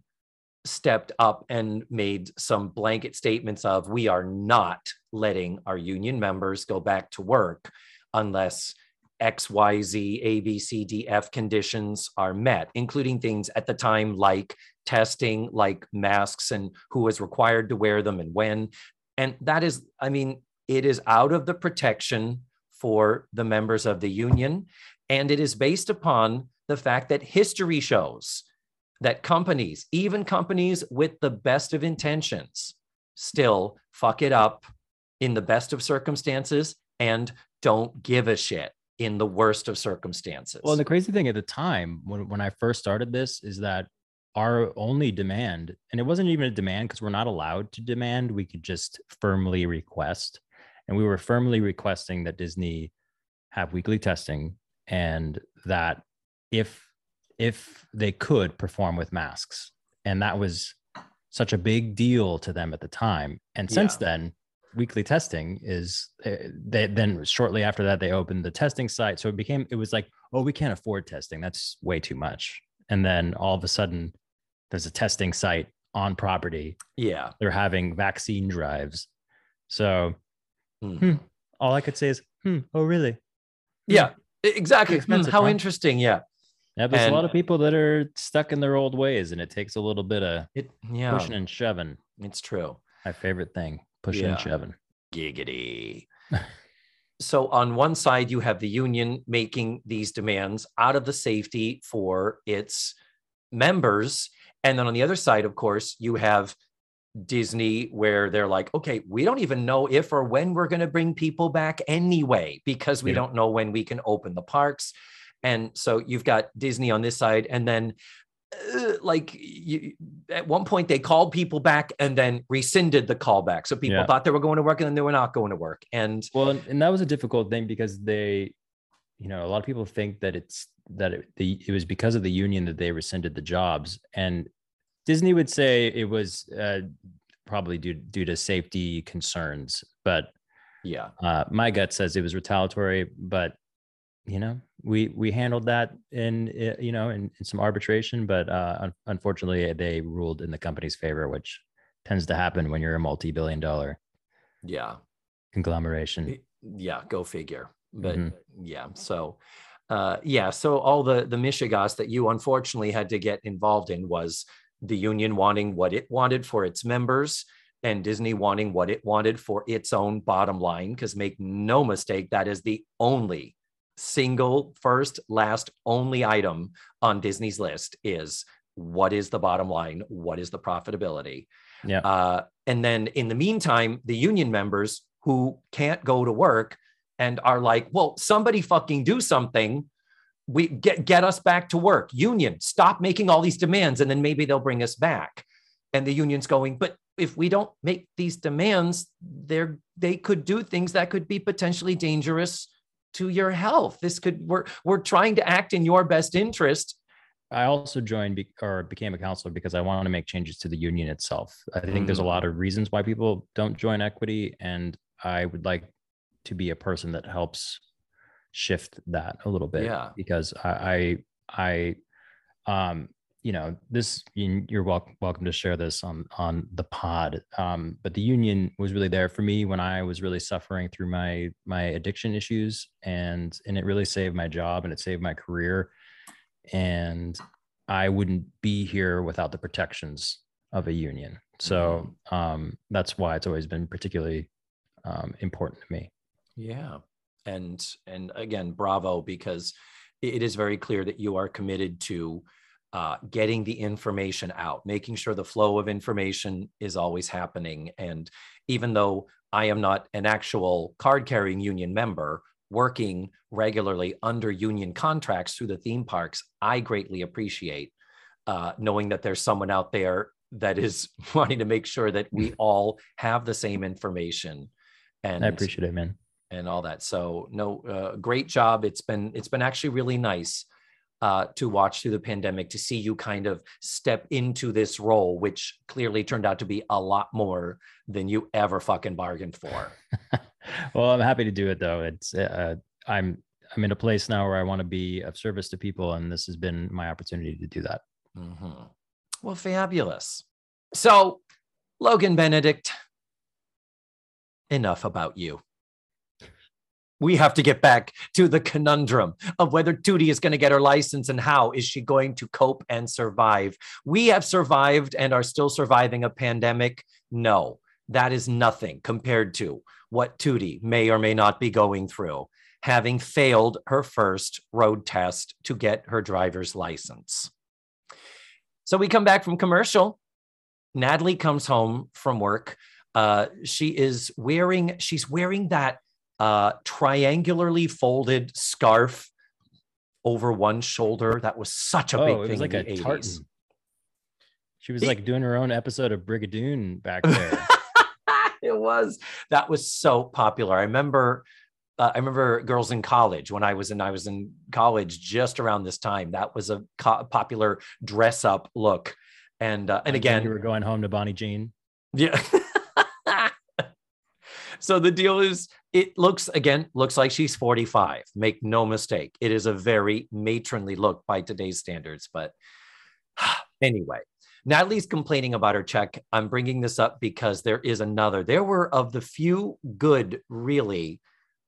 stepped up and made some blanket statements of, we are not letting our union members go back to work unless X, Y, Z, A, B, C, D, F conditions are met, including things at the time like testing, like masks and who is required to wear them and when. And that is, I mean, it is out of the protection for the members of the union. And it is based upon the fact that history shows that companies, even companies with the best of intentions, still fuck it up in the best of circumstances and don't give a shit in the worst of circumstances. Well, the crazy thing at the time when, when I first started this is that our only demand, and it wasn't even a demand because we're not allowed to demand, we could just firmly request. And we were firmly requesting that Disney have weekly testing and that if if they could perform with masks. And that was such a big deal to them at the time. And since yeah. then, weekly testing is uh, they then shortly after that, they opened the testing site. So it became, it was like, oh, we can't afford testing. That's way too much. And then all of a sudden there's a testing site on property. Yeah. They're having vaccine drives. So mm. hmm, all I could say is, hmm, oh, really? Yeah, exactly. Hmm, how right? interesting. Yeah. Yeah, but there's a lot of people that are stuck in their old ways, and it takes a little bit of it, yeah. pushing and shoving. It's true. My favorite thing, pushing yeah. and shoving. Giggity. So on one side, you have the union making these demands out of the safety for its members. And then on the other side, of course, you have Disney, where they're like, okay, we don't even know if or when we're going to bring people back anyway, because we yeah. don't know when we can open the parks. And so you've got Disney on this side. And then uh, like you, at one point they called people back and then rescinded the callback. So people yeah. thought they were going to work and then they were not going to work. And well, and, and that was a difficult thing because they, you know, a lot of people think that it's that it, the, it was because of the union that they rescinded the jobs. And Disney would say it was uh, probably due, due to safety concerns. But yeah, uh, my gut says it was retaliatory, but you know, we, we handled that in, you know, in, in some arbitration, but uh, unfortunately they ruled in the company's favor, which tends to happen when you're a multi-billion dollar yeah. conglomeration. Yeah. Go figure. But mm-hmm. yeah. So uh, yeah. So all the, the mishigas that you unfortunately had to get involved in was the union wanting what it wanted for its members and Disney wanting what it wanted for its own bottom line. Cause make no mistake, that is the only single first, last, only item on Disney's list is what is the bottom line? What is the profitability? Yeah. Uh, and then in the meantime, the union members who can't go to work and are like, well, somebody fucking do something. We get, get us back to work. Union, stop making all these demands and then maybe they'll bring us back. And the union's going, but if we don't make these demands, they're, they could do things that could be potentially dangerous to your health. This could, we're, we're trying to act in your best interest. I also joined be, or became a counselor because I want to make changes to the union itself. I think mm. there's a lot of reasons why people don't join equity. And I would like to be a person that helps shift that a little bit yeah. because I, I, I, um, you know, this, you're welcome, welcome to share this on, on the pod. Um, but the union was really there for me when I was really suffering through my, my addiction issues and, and it really saved my job and it saved my career. And I wouldn't be here without the protections of a union. So um, that's why it's always been particularly um, important to me. Yeah. And, and again, bravo, because it is very clear that you are committed to Uh, getting the information out, making sure the flow of information is always happening. And even though I am not an actual card-carrying union member working regularly under union contracts through the theme parks, I greatly appreciate uh, knowing that there's someone out there that is wanting to make sure that we all have the same information. And I appreciate it, man. And all that. So no, uh, great job. It's been, it's been actually really nice Uh, to watch through the pandemic, to see you kind of step into this role, which clearly turned out to be a lot more than you ever fucking bargained for. Well, I'm happy to do it though. It's uh, I'm I'm in a place now where I want to be of service to people, and this has been my opportunity to do that. Mm-hmm. Well, fabulous. So, Logan Benedict, enough about you. We have to get back to the conundrum of whether Tootie is going to get her license and how is she going to cope and survive. We have survived and are still surviving a pandemic. No, that is nothing compared to what Tootie may or may not be going through, having failed her first road test to get her driver's license. So we come back from commercial. Natalie comes home from work. Uh, she is wearing, she's wearing that Uh, triangularly folded scarf over one shoulder. That was such a oh, big it was thing like in a the tartan. eighties. She was it, like doing her own episode of Brigadoon back there. It was. That was so popular. I remember uh, I remember girls in college when I was in I was in college just around this time. That was a co- popular dress up look. And uh, and again, you were going home to Bonnie Jean. Yeah. So the deal is, it looks, again, looks like she's forty-five. Make no mistake. It is a very matronly look by today's standards. But anyway, Natalie's complaining about her check. I'm bringing this up because there is another. There were of the few good, really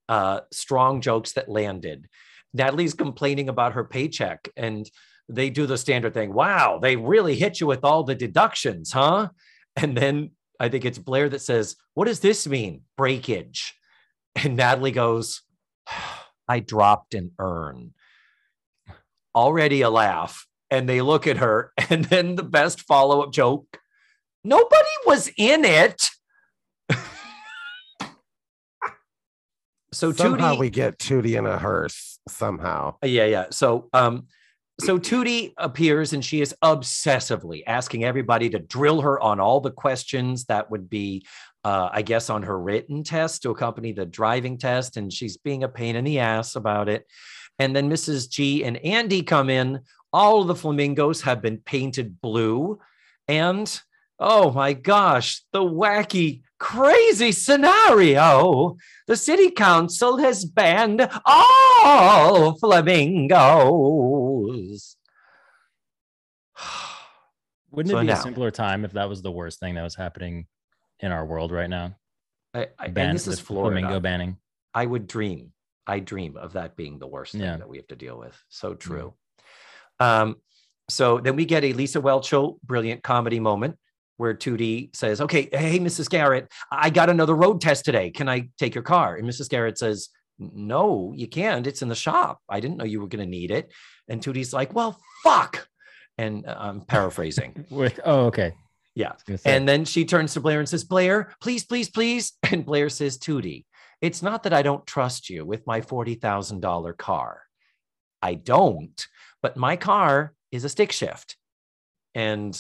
uh, strong jokes that landed. Natalie's complaining about her paycheck, and they do the standard thing. Wow, they really hit you with all the deductions, huh? And then I think it's Blair that says, what does this mean? Breakage. And Natalie goes, I dropped an urn. Already a laugh. And they look at her. And then the best follow-up joke, nobody was in it. So somehow Tootie, we get Tootie in a hearse somehow. Yeah, yeah. So, um, So Tootie appears, and she is obsessively asking everybody to drill her on all the questions that would be, uh, I guess, on her written test to accompany the driving test. And she's being a pain in the ass about it. And then Missus G and Andy come in. All of the flamingos have been painted blue. And, oh, my gosh, the wacky, crazy scenario. The city council has banned all flamingos. Wouldn't so it be now, a simpler time if that was the worst thing that was happening in our world right now? I, I, Ban- and this is Florida. Flamingo banning. I would dream. I dream of that being the worst thing yeah. that we have to deal with. So true. Mm-hmm. Um, so then we get a Lisa Welchel brilliant comedy moment, where Tootie says, okay, hey, Missus Garrett, I got another road test today. Can I take your car? And Missus Garrett says, no, you can't. It's in the shop. I didn't know you were going to need it. And Tootie's like, well, fuck. And uh, I'm paraphrasing. Oh, okay. Yeah. And then she turns to Blair and says, Blair, please, please, please. And Blair says, Tootie, it's not that I don't trust you with my forty thousand dollars car. I don't, but my car is a stick shift. And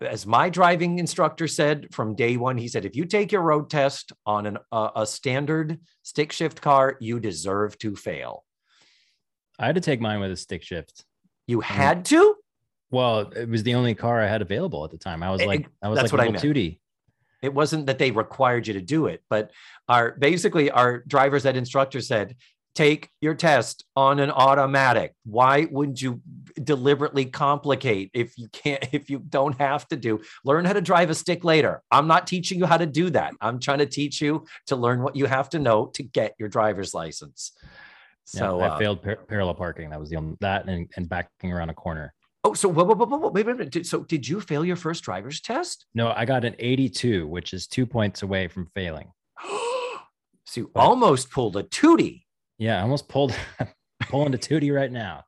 as my driving instructor said from day one, he said, if you take your road test on an, uh, a standard stick shift car, you deserve to fail. I had to take mine with a stick shift. You had to? Well, it was the only car I had available at the time. I was like, it, I was that's like, what I meant. Tootie. It wasn't that they required you to do it, but our basically our driver's ed instructor said, take your test on an automatic. Why would you deliberately complicate if you can't, if you don't have to do, learn how to drive a stick later. I'm not teaching you how to do that. I'm trying to teach you to learn what you have to know to get your driver's license. So yeah, I uh, failed par- parallel parking. That was the only, that and, and backing around a corner. Oh, so whoa, whoa, whoa, whoa, wait, wait, wait, wait. So did you fail your first driver's test? No, I got an eighty-two, which is two points away from failing. So you but, almost pulled a Tootie. Yeah, I almost pulled pulling a Tootie right now.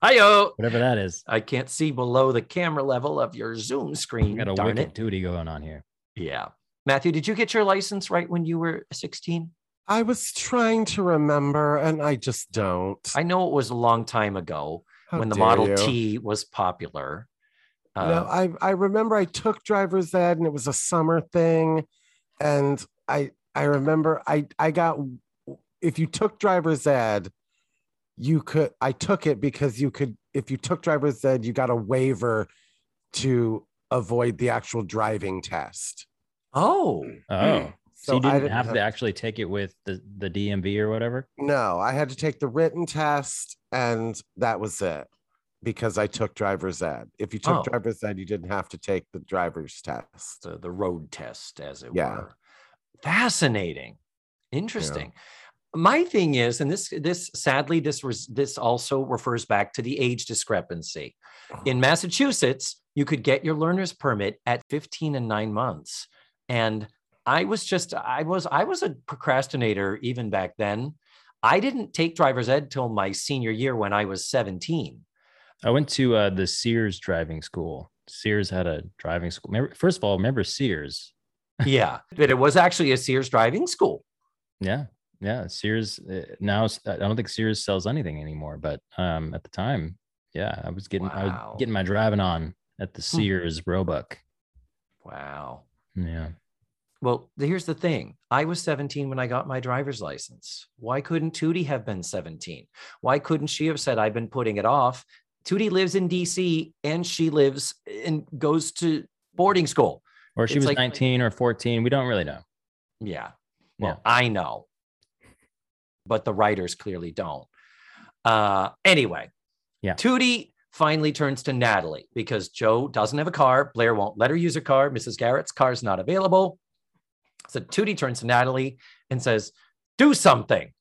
Hi-yo. Whatever that is. I can't see below the camera level of your Zoom screen. You got a wicked Tootie going on here. Yeah. Matthew, did you get your license right when you were sixteen? I was trying to remember, and I just don't. I know it was a long time ago How when the Model you? T was popular. No, uh, I, I remember I took driver's ed, and it was a summer thing. And I I remember I I got... If you took driver's ed, you could, I took it because you could, if you took driver's ed, you got a waiver to avoid the actual driving test. Oh. Oh. So, so you didn't, I didn't have, have to actually take it with the, the D M V or whatever? No, I had to take the written test, and that was it because I took driver's ed. If you took oh. driver's ed, you didn't have to take the driver's test. The, the road test, as it yeah. were. Fascinating. Interesting. Yeah. My thing is, and this, this sadly, this was, this also refers back to the age discrepancy. In Massachusetts, you could get your learner's permit at fifteen and nine months. And I was just, I was, I was a procrastinator even back then. I didn't take driver's ed till my senior year when I was seventeen. I went to uh, the Sears driving school. Sears had a driving school. Remember, first of all, remember Sears? Yeah, but it was actually a Sears driving school. Yeah. Yeah, Sears now, I don't think Sears sells anything anymore, but um, at the time, yeah, I was getting wow. I was getting my driving on at the Sears Roebuck. Wow. Yeah. Well, here's the thing. I was seventeen when I got my driver's license. Why couldn't Tootie have been seventeen? Why couldn't she have said, I've been putting it off Tootie lives in D C and she lives and goes to boarding school. Or she it's was like, nineteen or fourteen. We don't really know. Yeah. Well, yeah. I know. But the writers clearly don't. Uh, anyway, yeah. Tootie finally turns to Natalie because Joe doesn't have a car. Blair won't let her use her car. Missus Garrett's car's not available. So Tootie turns to Natalie and says, do something.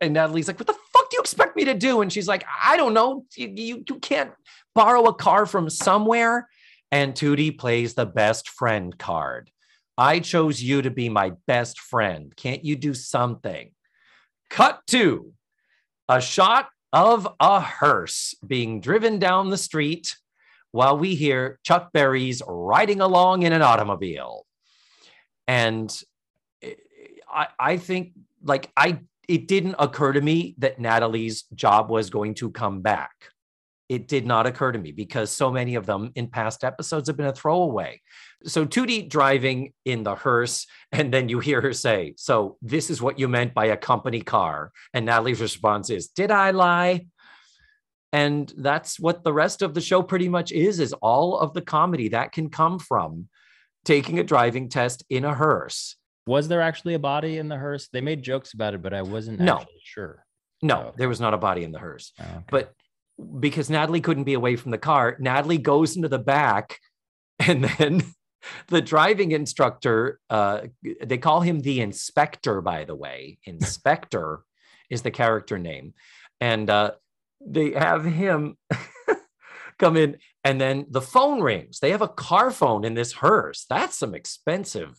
And Natalie's like, what the fuck do you expect me to do? And she's like, I don't know. You, you, you can't borrow a car from somewhere. And Tootie plays the best friend card. I chose you to be my best friend. Can't you do something? Cut to a shot of a hearse being driven down the street while we hear Chuck Berry's Riding Along in an Automobile. And I, I think, like, I it didn't occur to me that Natalie's job was going to come back. It did not occur to me because so many of them in past episodes have been a throwaway. So Tootie driving in the hearse, and then you hear her say, so this is what you meant by a company car. And Natalie's response is, did I lie? And that's what the rest of the show pretty much is, is all of the comedy that can come from taking a driving test in a hearse. Was there actually a body in the hearse? They made jokes about it, but I wasn't no. actually sure. No, so. There was not a body in the hearse. Oh, okay. But because Natalie couldn't be away from the car, Natalie goes into the back, and then the driving instructor, uh, they call him the inspector, by the way. Inspector is the character name. And uh, they have him come in, and then the phone rings. They have a car phone in this hearse. That's some expensive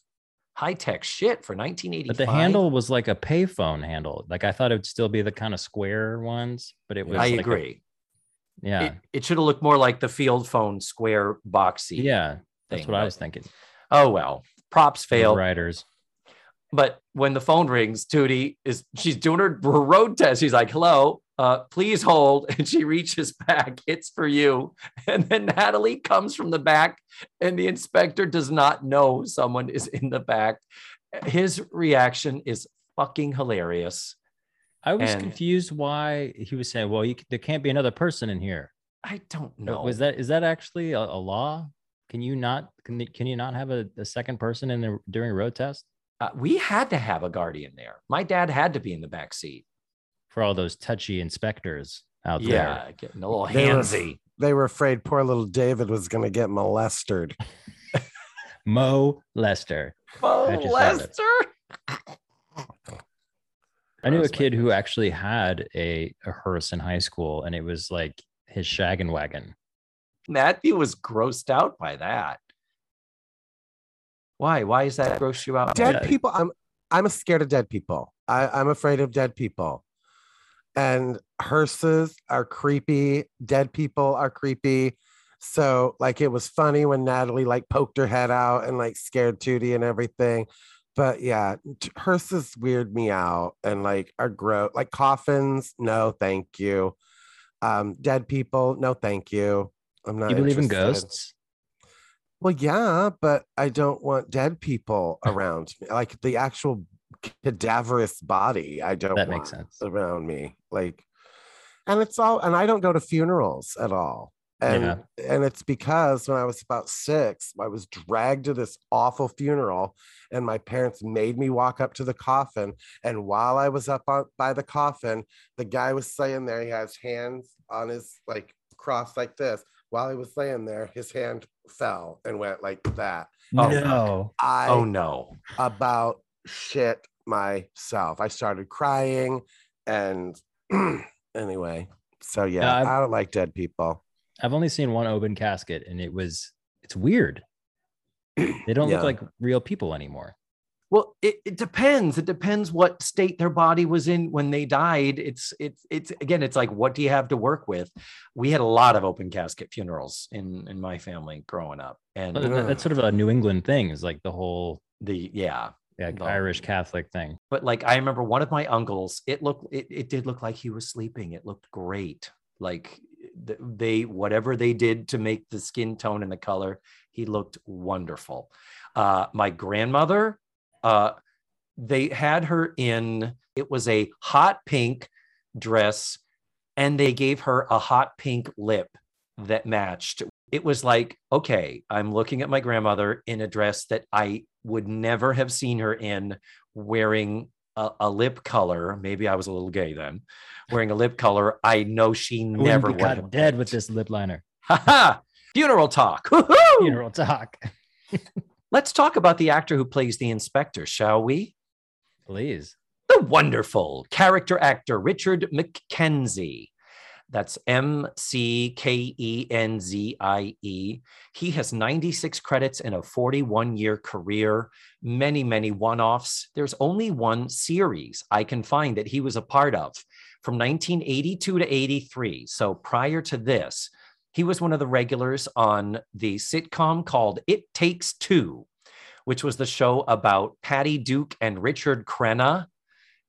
high-tech shit for nineteen eighty-five. But the handle was like a payphone handle. Like, I thought it would still be the kind of square ones, but it was- I like agree. A- Yeah, it, it should have looked more like the field phone square boxy. Yeah, that's thing, what right? I was thinking. Oh, well, props fail. Writers. But when the phone rings, Tootie is she's doing her road test. She's like, hello, uh, please hold. And she reaches back. It's for you. And then Natalie comes from the back and the inspector does not know someone is in the back. His reaction is fucking hilarious. I was and confused why he was saying, well, you, there can't be another person in here. I don't know. Was that, is that actually a, a law? Can you not, can, can you not have a, a second person in the, during a road test? Uh, we had to have a guardian there. My dad had to be in the back seat. For all those touchy inspectors out yeah, there. Yeah, getting a little handsy. They were, they were afraid poor little David was going to get molested. Mo Lester. Mo Lester? I knew a kid who actually had a, a hearse in high school, and it was like his shaggin' wagon. Matthew was grossed out by that. Why? Why is that gross you out? Dead people. I'm I'm scared of dead people. I, I'm afraid of dead people. And hearses are creepy. Dead people are creepy. So like it was funny when Natalie like poked her head out and like scared Tootie and everything. But yeah, hearses weird me out and like are gross. Like coffins, no, thank you. Um, dead people, no, thank you. I'm not. You believe interested. In ghosts? Well, yeah, but I don't want dead people around me. Like the actual cadaverous body, I don't. That want makes sense. Around me, like, and it's all. And I don't go to funerals at all. And yeah. and it's because when I was about six, I was dragged to this awful funeral, and my parents made me walk up to the coffin. And while I was up on, by the coffin, the guy was laying there. He has hands on his like cross like this. While he was laying there, his hand fell and went like that. Oh no! I oh no! About shit myself. I started crying, and anyway, so yeah, no, I don't like dead people. I've only seen one open casket, and it was, it's weird. They don't yeah. look like real people anymore. Well, it, it depends. It depends what state their body was in when they died. It's, it's, it's, again, it's like, what do you have to work with? We had a lot of open casket funerals in, in my family growing up. And that, that's sort of a New England thing is like the whole, the, yeah. Yeah, like Irish Catholic thing. But like, I remember one of my uncles, it looked, it, it did look like he was sleeping. It looked great. Like, they whatever they did to make the skin tone and the color, he looked wonderful. Uh, my grandmother, uh, they had her in, it was a hot pink dress and they gave her a hot pink lip that matched. It was like, okay, I'm looking at my grandmother in a dress that I would never have seen her in, wearing a, a lip color. Maybe I was a little gay then, wearing a lip color I know she never would have dead with this lip liner. Ha ha! Funeral talk. Woo-hoo! Funeral talk. Let's talk about the actor who plays the inspector, shall we? Please. The wonderful character actor Richard McKenzie. That's M C K E N Z I E. He has ninety-six credits in a forty-one-year career, many, many one-offs. There's only one series I can find that he was a part of from nineteen eighty-two to eighty-three. So prior to this, he was one of the regulars on the sitcom called It Takes Two, which was the show about Patty Duke and Richard Crenna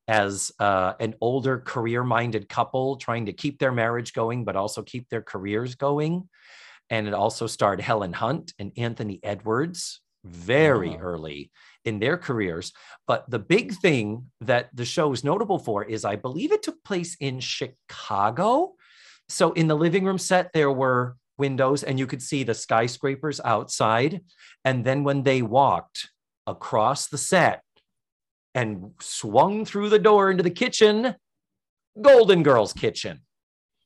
as uh, an older career-minded couple trying to keep their marriage going, but also keep their careers going. And it also starred Helen Hunt and Anthony Edwards very oh. early in their careers. But the big thing that the show is notable for is I believe it took place in Chicago. So in the living room set, there were windows and you could see the skyscrapers outside. And then when they walked across the set and swung through the door into the kitchen, Golden Girls kitchen.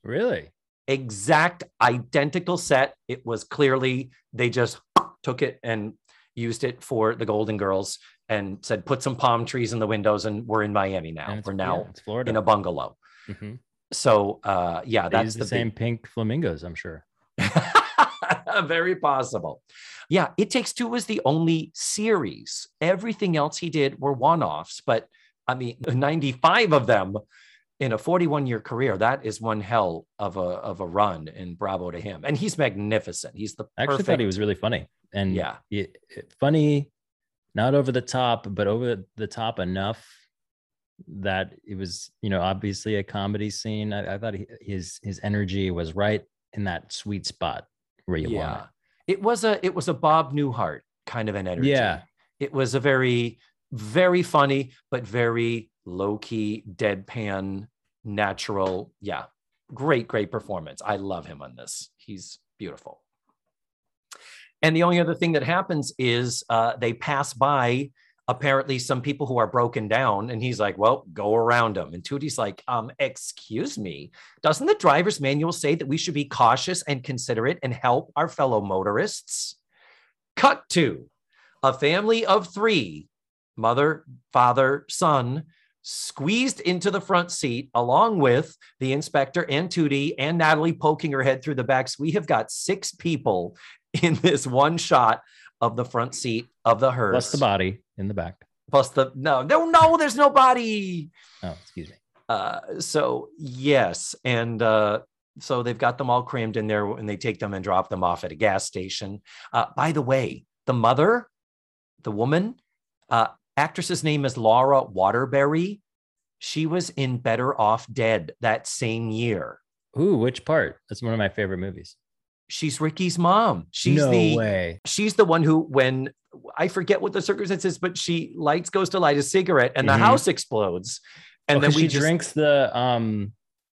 Really? Exact identical set. It was clearly, they just took it and used it for the Golden Girls and said, put some palm trees in the windows and we're in Miami now. We're now yeah, in a bungalow. Mm-hmm. So uh, yeah, they that's the, the same big... pink flamingos, I'm sure. Very possible. Yeah, It Takes Two was the only series. Everything else he did were one-offs, but I mean, ninety-five of them in a forty-one-year career, that is one hell of a of a run, and bravo to him. And he's magnificent. He's the I actually perfect... thought he was really funny. And yeah, it, it, funny, not over the top, but over the top enough that it was, you know, obviously a comedy scene. I, I thought he, his his energy was right in that sweet spot where you yeah. want it. It was a it was a Bob Newhart kind of an energy. Yeah. It was a very, very funny, but very low-key, deadpan, natural. Yeah. Great, great performance. I love him on this. He's beautiful. And the only other thing that happens is uh, they pass by apparently some people who are broken down. And he's like, well, go around them. And Tootie's like, um, excuse me, doesn't the driver's manual say that we should be cautious and considerate and help our fellow motorists? Cut to a family of three, mother, father, son, squeezed into the front seat along with the inspector and Tootie and Natalie poking her head through the back. So we have got six people in this one shot of the front seat of the hearse. Plus the body in the back. Plus the, no, no, no, there's no body. Oh, excuse me. Uh, so yes. And uh, so they've got them all crammed in there and they take them and drop them off at a gas station. Uh, by the way, the mother, the woman, uh, actress's name is Laura Waterbury. She was in Better Off Dead that same year. Ooh, which part? That's one of my favorite movies. She's Ricky's mom. She's no the way. She's the one who, when I forget what the circumstance is, but she lights goes to light a cigarette and mm-hmm. the house explodes, and oh, then we she just, drinks the um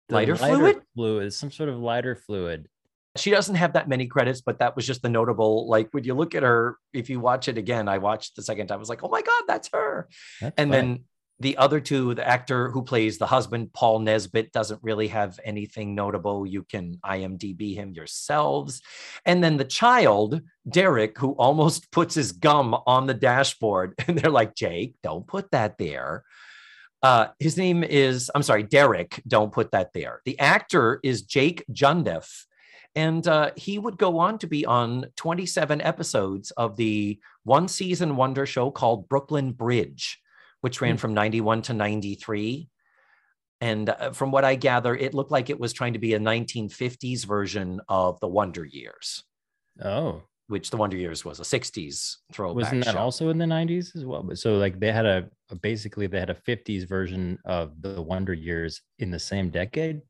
the lighter, lighter fluid, fluid, some sort of lighter fluid. She doesn't have that many credits, but that was just the notable. Like when you look at her, if you watch it again, I watched the second time. I was like, oh my god, that's her. That's and funny. Then the other two, the actor who plays the husband, Paul Nesbitt, doesn't really have anything notable. You can I M D B him yourselves. And then the child, Derek, who almost puts his gum on the dashboard. And they're like, Jake, don't put that there. Uh, his name is, I'm sorry, Derek, don't put that there. The actor is Jake Jundiff. And uh, he would go on to be on twenty-seven episodes of the one season wonder show called Brooklyn Bridge, which ran from ninety-one to ninety-three. And uh, from what I gather, it looked like it was trying to be a nineteen fifties version of The Wonder Years. Oh. Which The Wonder Years was a sixties throwback. Wasn't that show. Also in the nineties as well? So like they had a, a, basically they had a fifties version of The Wonder Years in the same decade?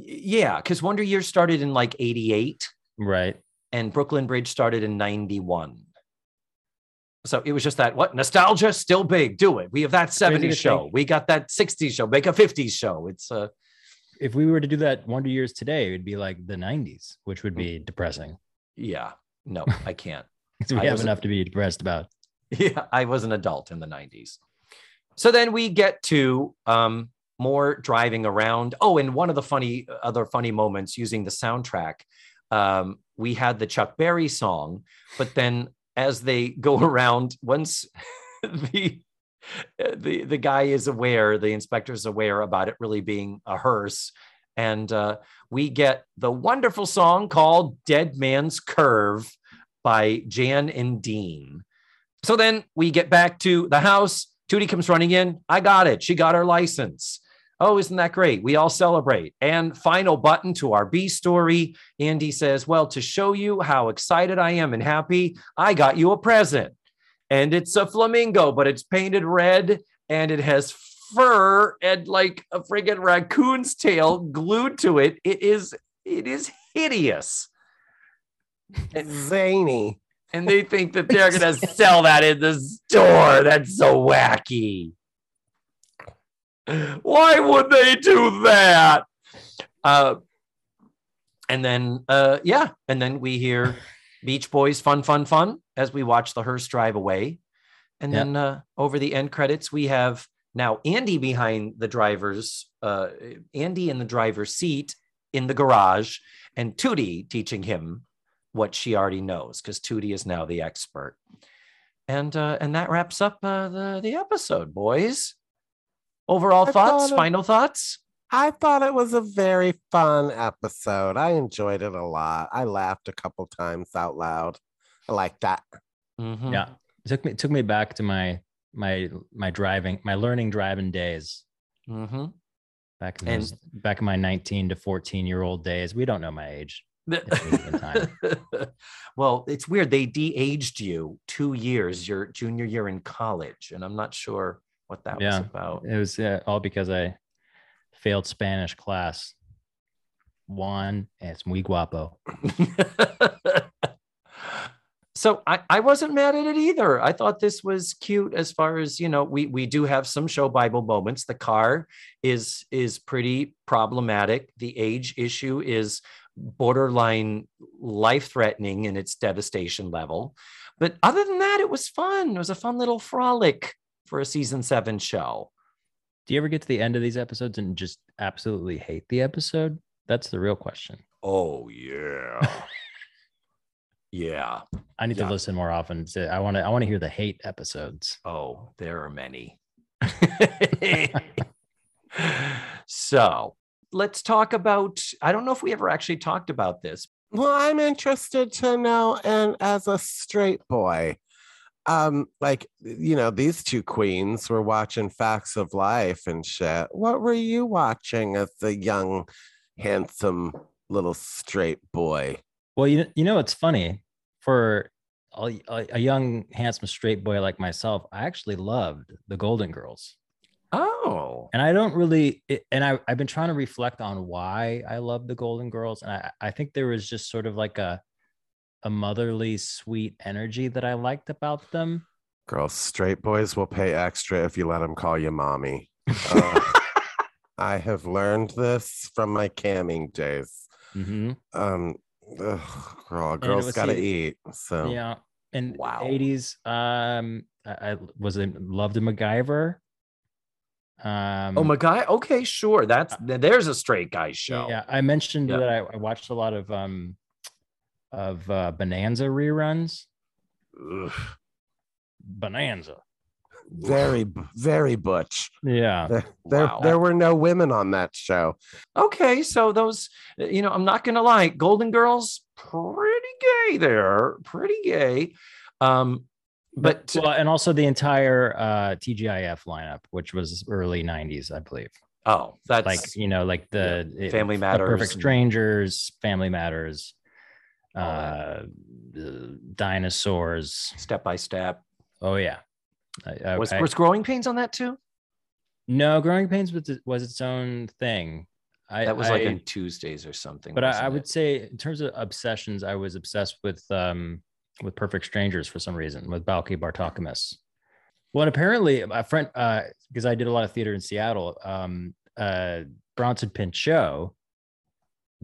Yeah, because Wonder Years started in like eighty-eight. Right. And Brooklyn Bridge started in ninety-one. So it was just that, what, nostalgia, still big, do it. We have that seventies show. Think. We got that sixties show, make a fifties show. It's uh, if we were to do that Wonder Years today, it would be like the nineties, which would be depressing. Yeah. No, I can't. So we I have enough to be depressed about. Yeah. I was an adult in the nineties. So then we get to um, more driving around. Oh, and one of the funny other funny moments using the soundtrack, um, we had the Chuck Berry song, but then as they go around, once the the the guy is aware, the inspector's aware about it really being a hearse, and uh, we get the wonderful song called Dead Man's Curve by Jan and Dean. So then we get back to the house. Tootie comes running in. I got it. She got her license. Oh, isn't that great? We all celebrate. And final button to our B story. Andy says, well, to show you how excited I am and happy, I got you a present. And it's a flamingo, but it's painted red and it has fur and like a friggin' raccoon's tail glued to it. It is, it is hideous. It's zany. And they think that they're going to sell that in the store. That's so wacky. Why would they do that? Uh, and then, uh, yeah. And then we hear Beach Boys Fun, Fun, Fun as we watch the hearse drive away. And yep. then uh, over the end credits, we have now Andy behind the driver's, uh, Andy in the driver's seat in the garage and Tootie teaching him what she already knows, because Tootie is now the expert. And uh, and that wraps up uh, the, the episode, boys. Overall I thoughts, it, final thoughts? I thought it was a very fun episode. I enjoyed it a lot. I laughed a couple times out loud. I like that. Mm-hmm. Yeah. It took me it took me back to my my my driving, my learning driving days. Mm-hmm. Back in and, those, back in my nineteen to fourteen year old days. We don't know my age. Well, it's weird. They de-aged you two years, your junior year in college, and I'm not sure what that yeah, was about. It was uh, all because I failed Spanish class. Juan es muy guapo. So I, I wasn't mad at it either. I thought this was cute as far as, you know, we we do have some show Bible moments. The car is is pretty problematic. The age issue is borderline life-threatening in its devastation level. But other than that, it was fun. It was a fun little frolic for a season seven show. Do you ever get to the end of these episodes and just absolutely hate the episode? That's the real question. Oh, yeah. Yeah. I need yeah. to listen more often. To, I want to I want to hear the hate episodes. Oh, there are many. So let's talk about, I don't know if we ever actually talked about this. Well, I'm interested to know, and as a straight boy, um, like, you know, these two queens were watching Facts of Life and shit. What were you watching as a young, handsome little straight boy? Well, you, you know, it's funny. For a, a young, handsome straight boy like myself, I actually loved the Golden Girls. Oh, and I don't really, it, and I, I've been trying to reflect on why I love the Golden Girls. And I, I think there was just sort of like a, a motherly, sweet energy that I liked about them. Girls, straight boys will pay extra if you let them call you mommy. Uh, I have learned this from my camming days. Mm-hmm. Um, ugh, girl, girls gotta the, eat. So yeah, and wow. eighties. Um, I, I was in, loved a MacGyver. Um, oh my guy. Okay, sure. That's there's a straight guy show. Yeah, I mentioned yep. that I, I watched a lot of um, of uh, Bonanza reruns. Ugh. Bonanza. Very, very butch. Yeah. There, there, wow. there were no women on that show. Okay, so those, you know, I'm not gonna lie, Golden Girls, pretty gay there, pretty gay. Um, But well, and also the entire uh, T G I F lineup, which was early nineties, I believe. Oh, that's like, you know, like the yeah, Family it, Matters, the Perfect Strangers, Family Matters, uh, uh, Dinosaurs, Step by Step. Oh yeah, I, I, was I, was Growing Pains on that too? No, Growing Pains was was its own thing. I, that was I, like on Tuesdays or something. But I, I would it? say in terms of obsessions, I was obsessed with. Um, with Perfect Strangers for some reason, with Balki Bartokomus. Well, and apparently a friend, because uh, I did a lot of theater in Seattle, um, uh, Bronson Pinchot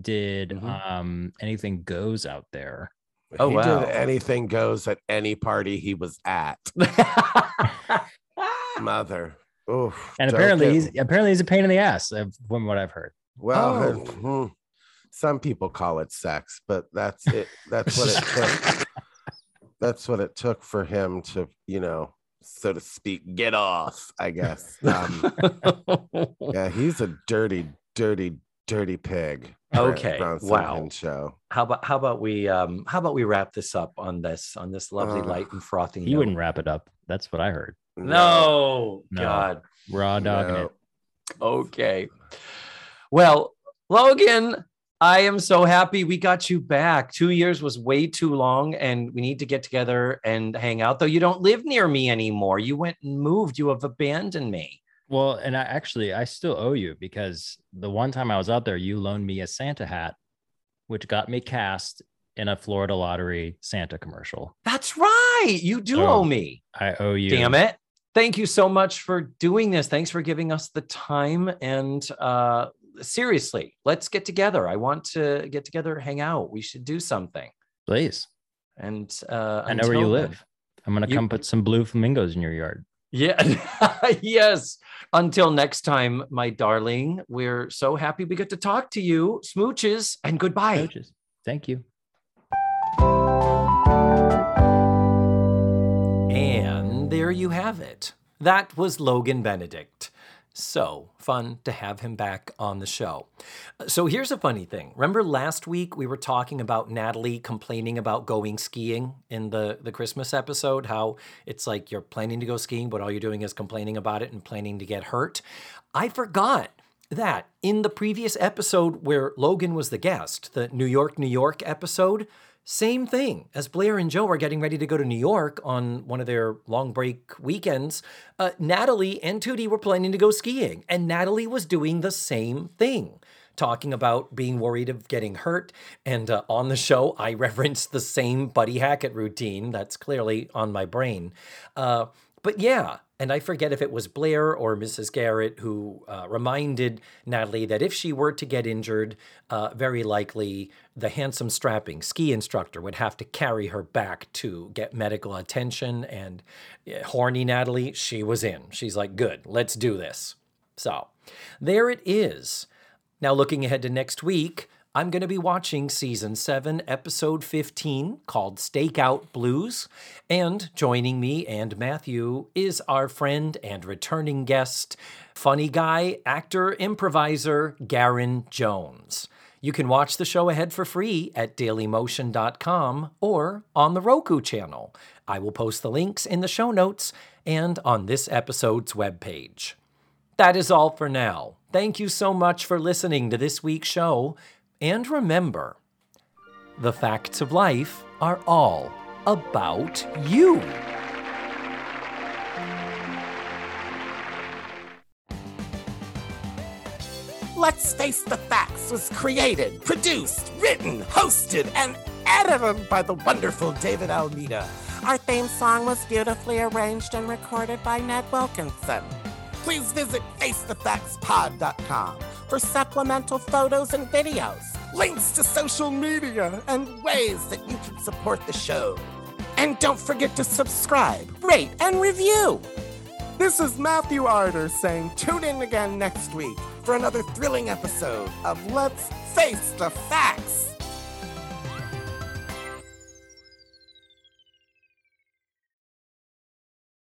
did mm-hmm. um, Anything Goes out there. Oh, he wow. did Anything Goes at any party he was at. Mother. Oof, and apparently he's, apparently he's a pain in the ass from what I've heard. Well, oh. some people call it sex, but that's it. That's what it took. That's what it took for him to, you know, so to speak, get off, I guess. Um, yeah, he's a dirty, dirty, dirty pig. Okay. Wow. Show. How about how about we um how about we wrap this up on this on this lovely uh, light and frothing. You wouldn't wrap it up. That's what I heard. No, no. God. Raw dogging no. it. Okay. Well, Logan, I am so happy we got you back. Two years was way too long, and we need to get together and hang out. Though you don't live near me anymore. You went and moved. You have abandoned me. Well, and I actually, I still owe you, because the one time I was out there, you loaned me a Santa hat, which got me cast in a Florida Lottery Santa commercial. That's right. You do so owe me. I owe you. Damn it. Thank you so much for doing this. Thanks for giving us the time. And uh, seriously, let's get together. I want to get together, hang out. We should do something. Please. And uh, I know where you live. Then, I'm going to come put some blue flamingos in your yard. Yeah. Yes. Until next time, my darling, we're so happy we get to talk to you. Smooches and goodbye. Smooches. Thank you. And there you have it. That was Logan Benedict. So fun to have him back on the show. So here's a funny thing. Remember last week we were talking about Natalie complaining about going skiing in the, the Christmas episode, how it's like you're planning to go skiing, but all you're doing is complaining about it and planning to get hurt. I forgot that in the previous episode where Logan was the guest, the New York, New York episode, same thing. As Blair and Joe are getting ready to go to New York on one of their long break weekends, uh, Natalie and Tootie were planning to go skiing, and Natalie was doing the same thing, talking about being worried of getting hurt. And uh, on the show, I referenced the same Buddy Hackett routine. That's clearly on my brain. Uh, but yeah, and I forget if it was Blair or Missus Garrett who uh, reminded Natalie that if she were to get injured, uh, very likely the handsome strapping ski instructor would have to carry her back to get medical attention, and horny Natalie, she was in. She's like, good, let's do this. So there it is. Now looking ahead to next week, I'm going to be watching season seven, episode fifteen, called Stakeout Blues. And joining me and Matthew is our friend and returning guest, funny guy, actor, improviser, Garen Jones. You can watch the show ahead for free at dailymotion dot com or on the Roku channel. I will post the links in the show notes and on this episode's webpage. That is all for now. Thank you so much for listening to this week's show. And remember, the facts of life are all about you. Let's Face the Facts was created, produced, written, hosted, and edited by the wonderful David Almeida. Our theme song was beautifully arranged and recorded by Ned Wilkinson. Please visit face the facts pod dot com for supplemental photos and videos, links to social media, and ways that you can support the show. And don't forget to subscribe, rate, and review. This is Matthew Arder saying tune in again next week for another thrilling episode of Let's Face the Facts.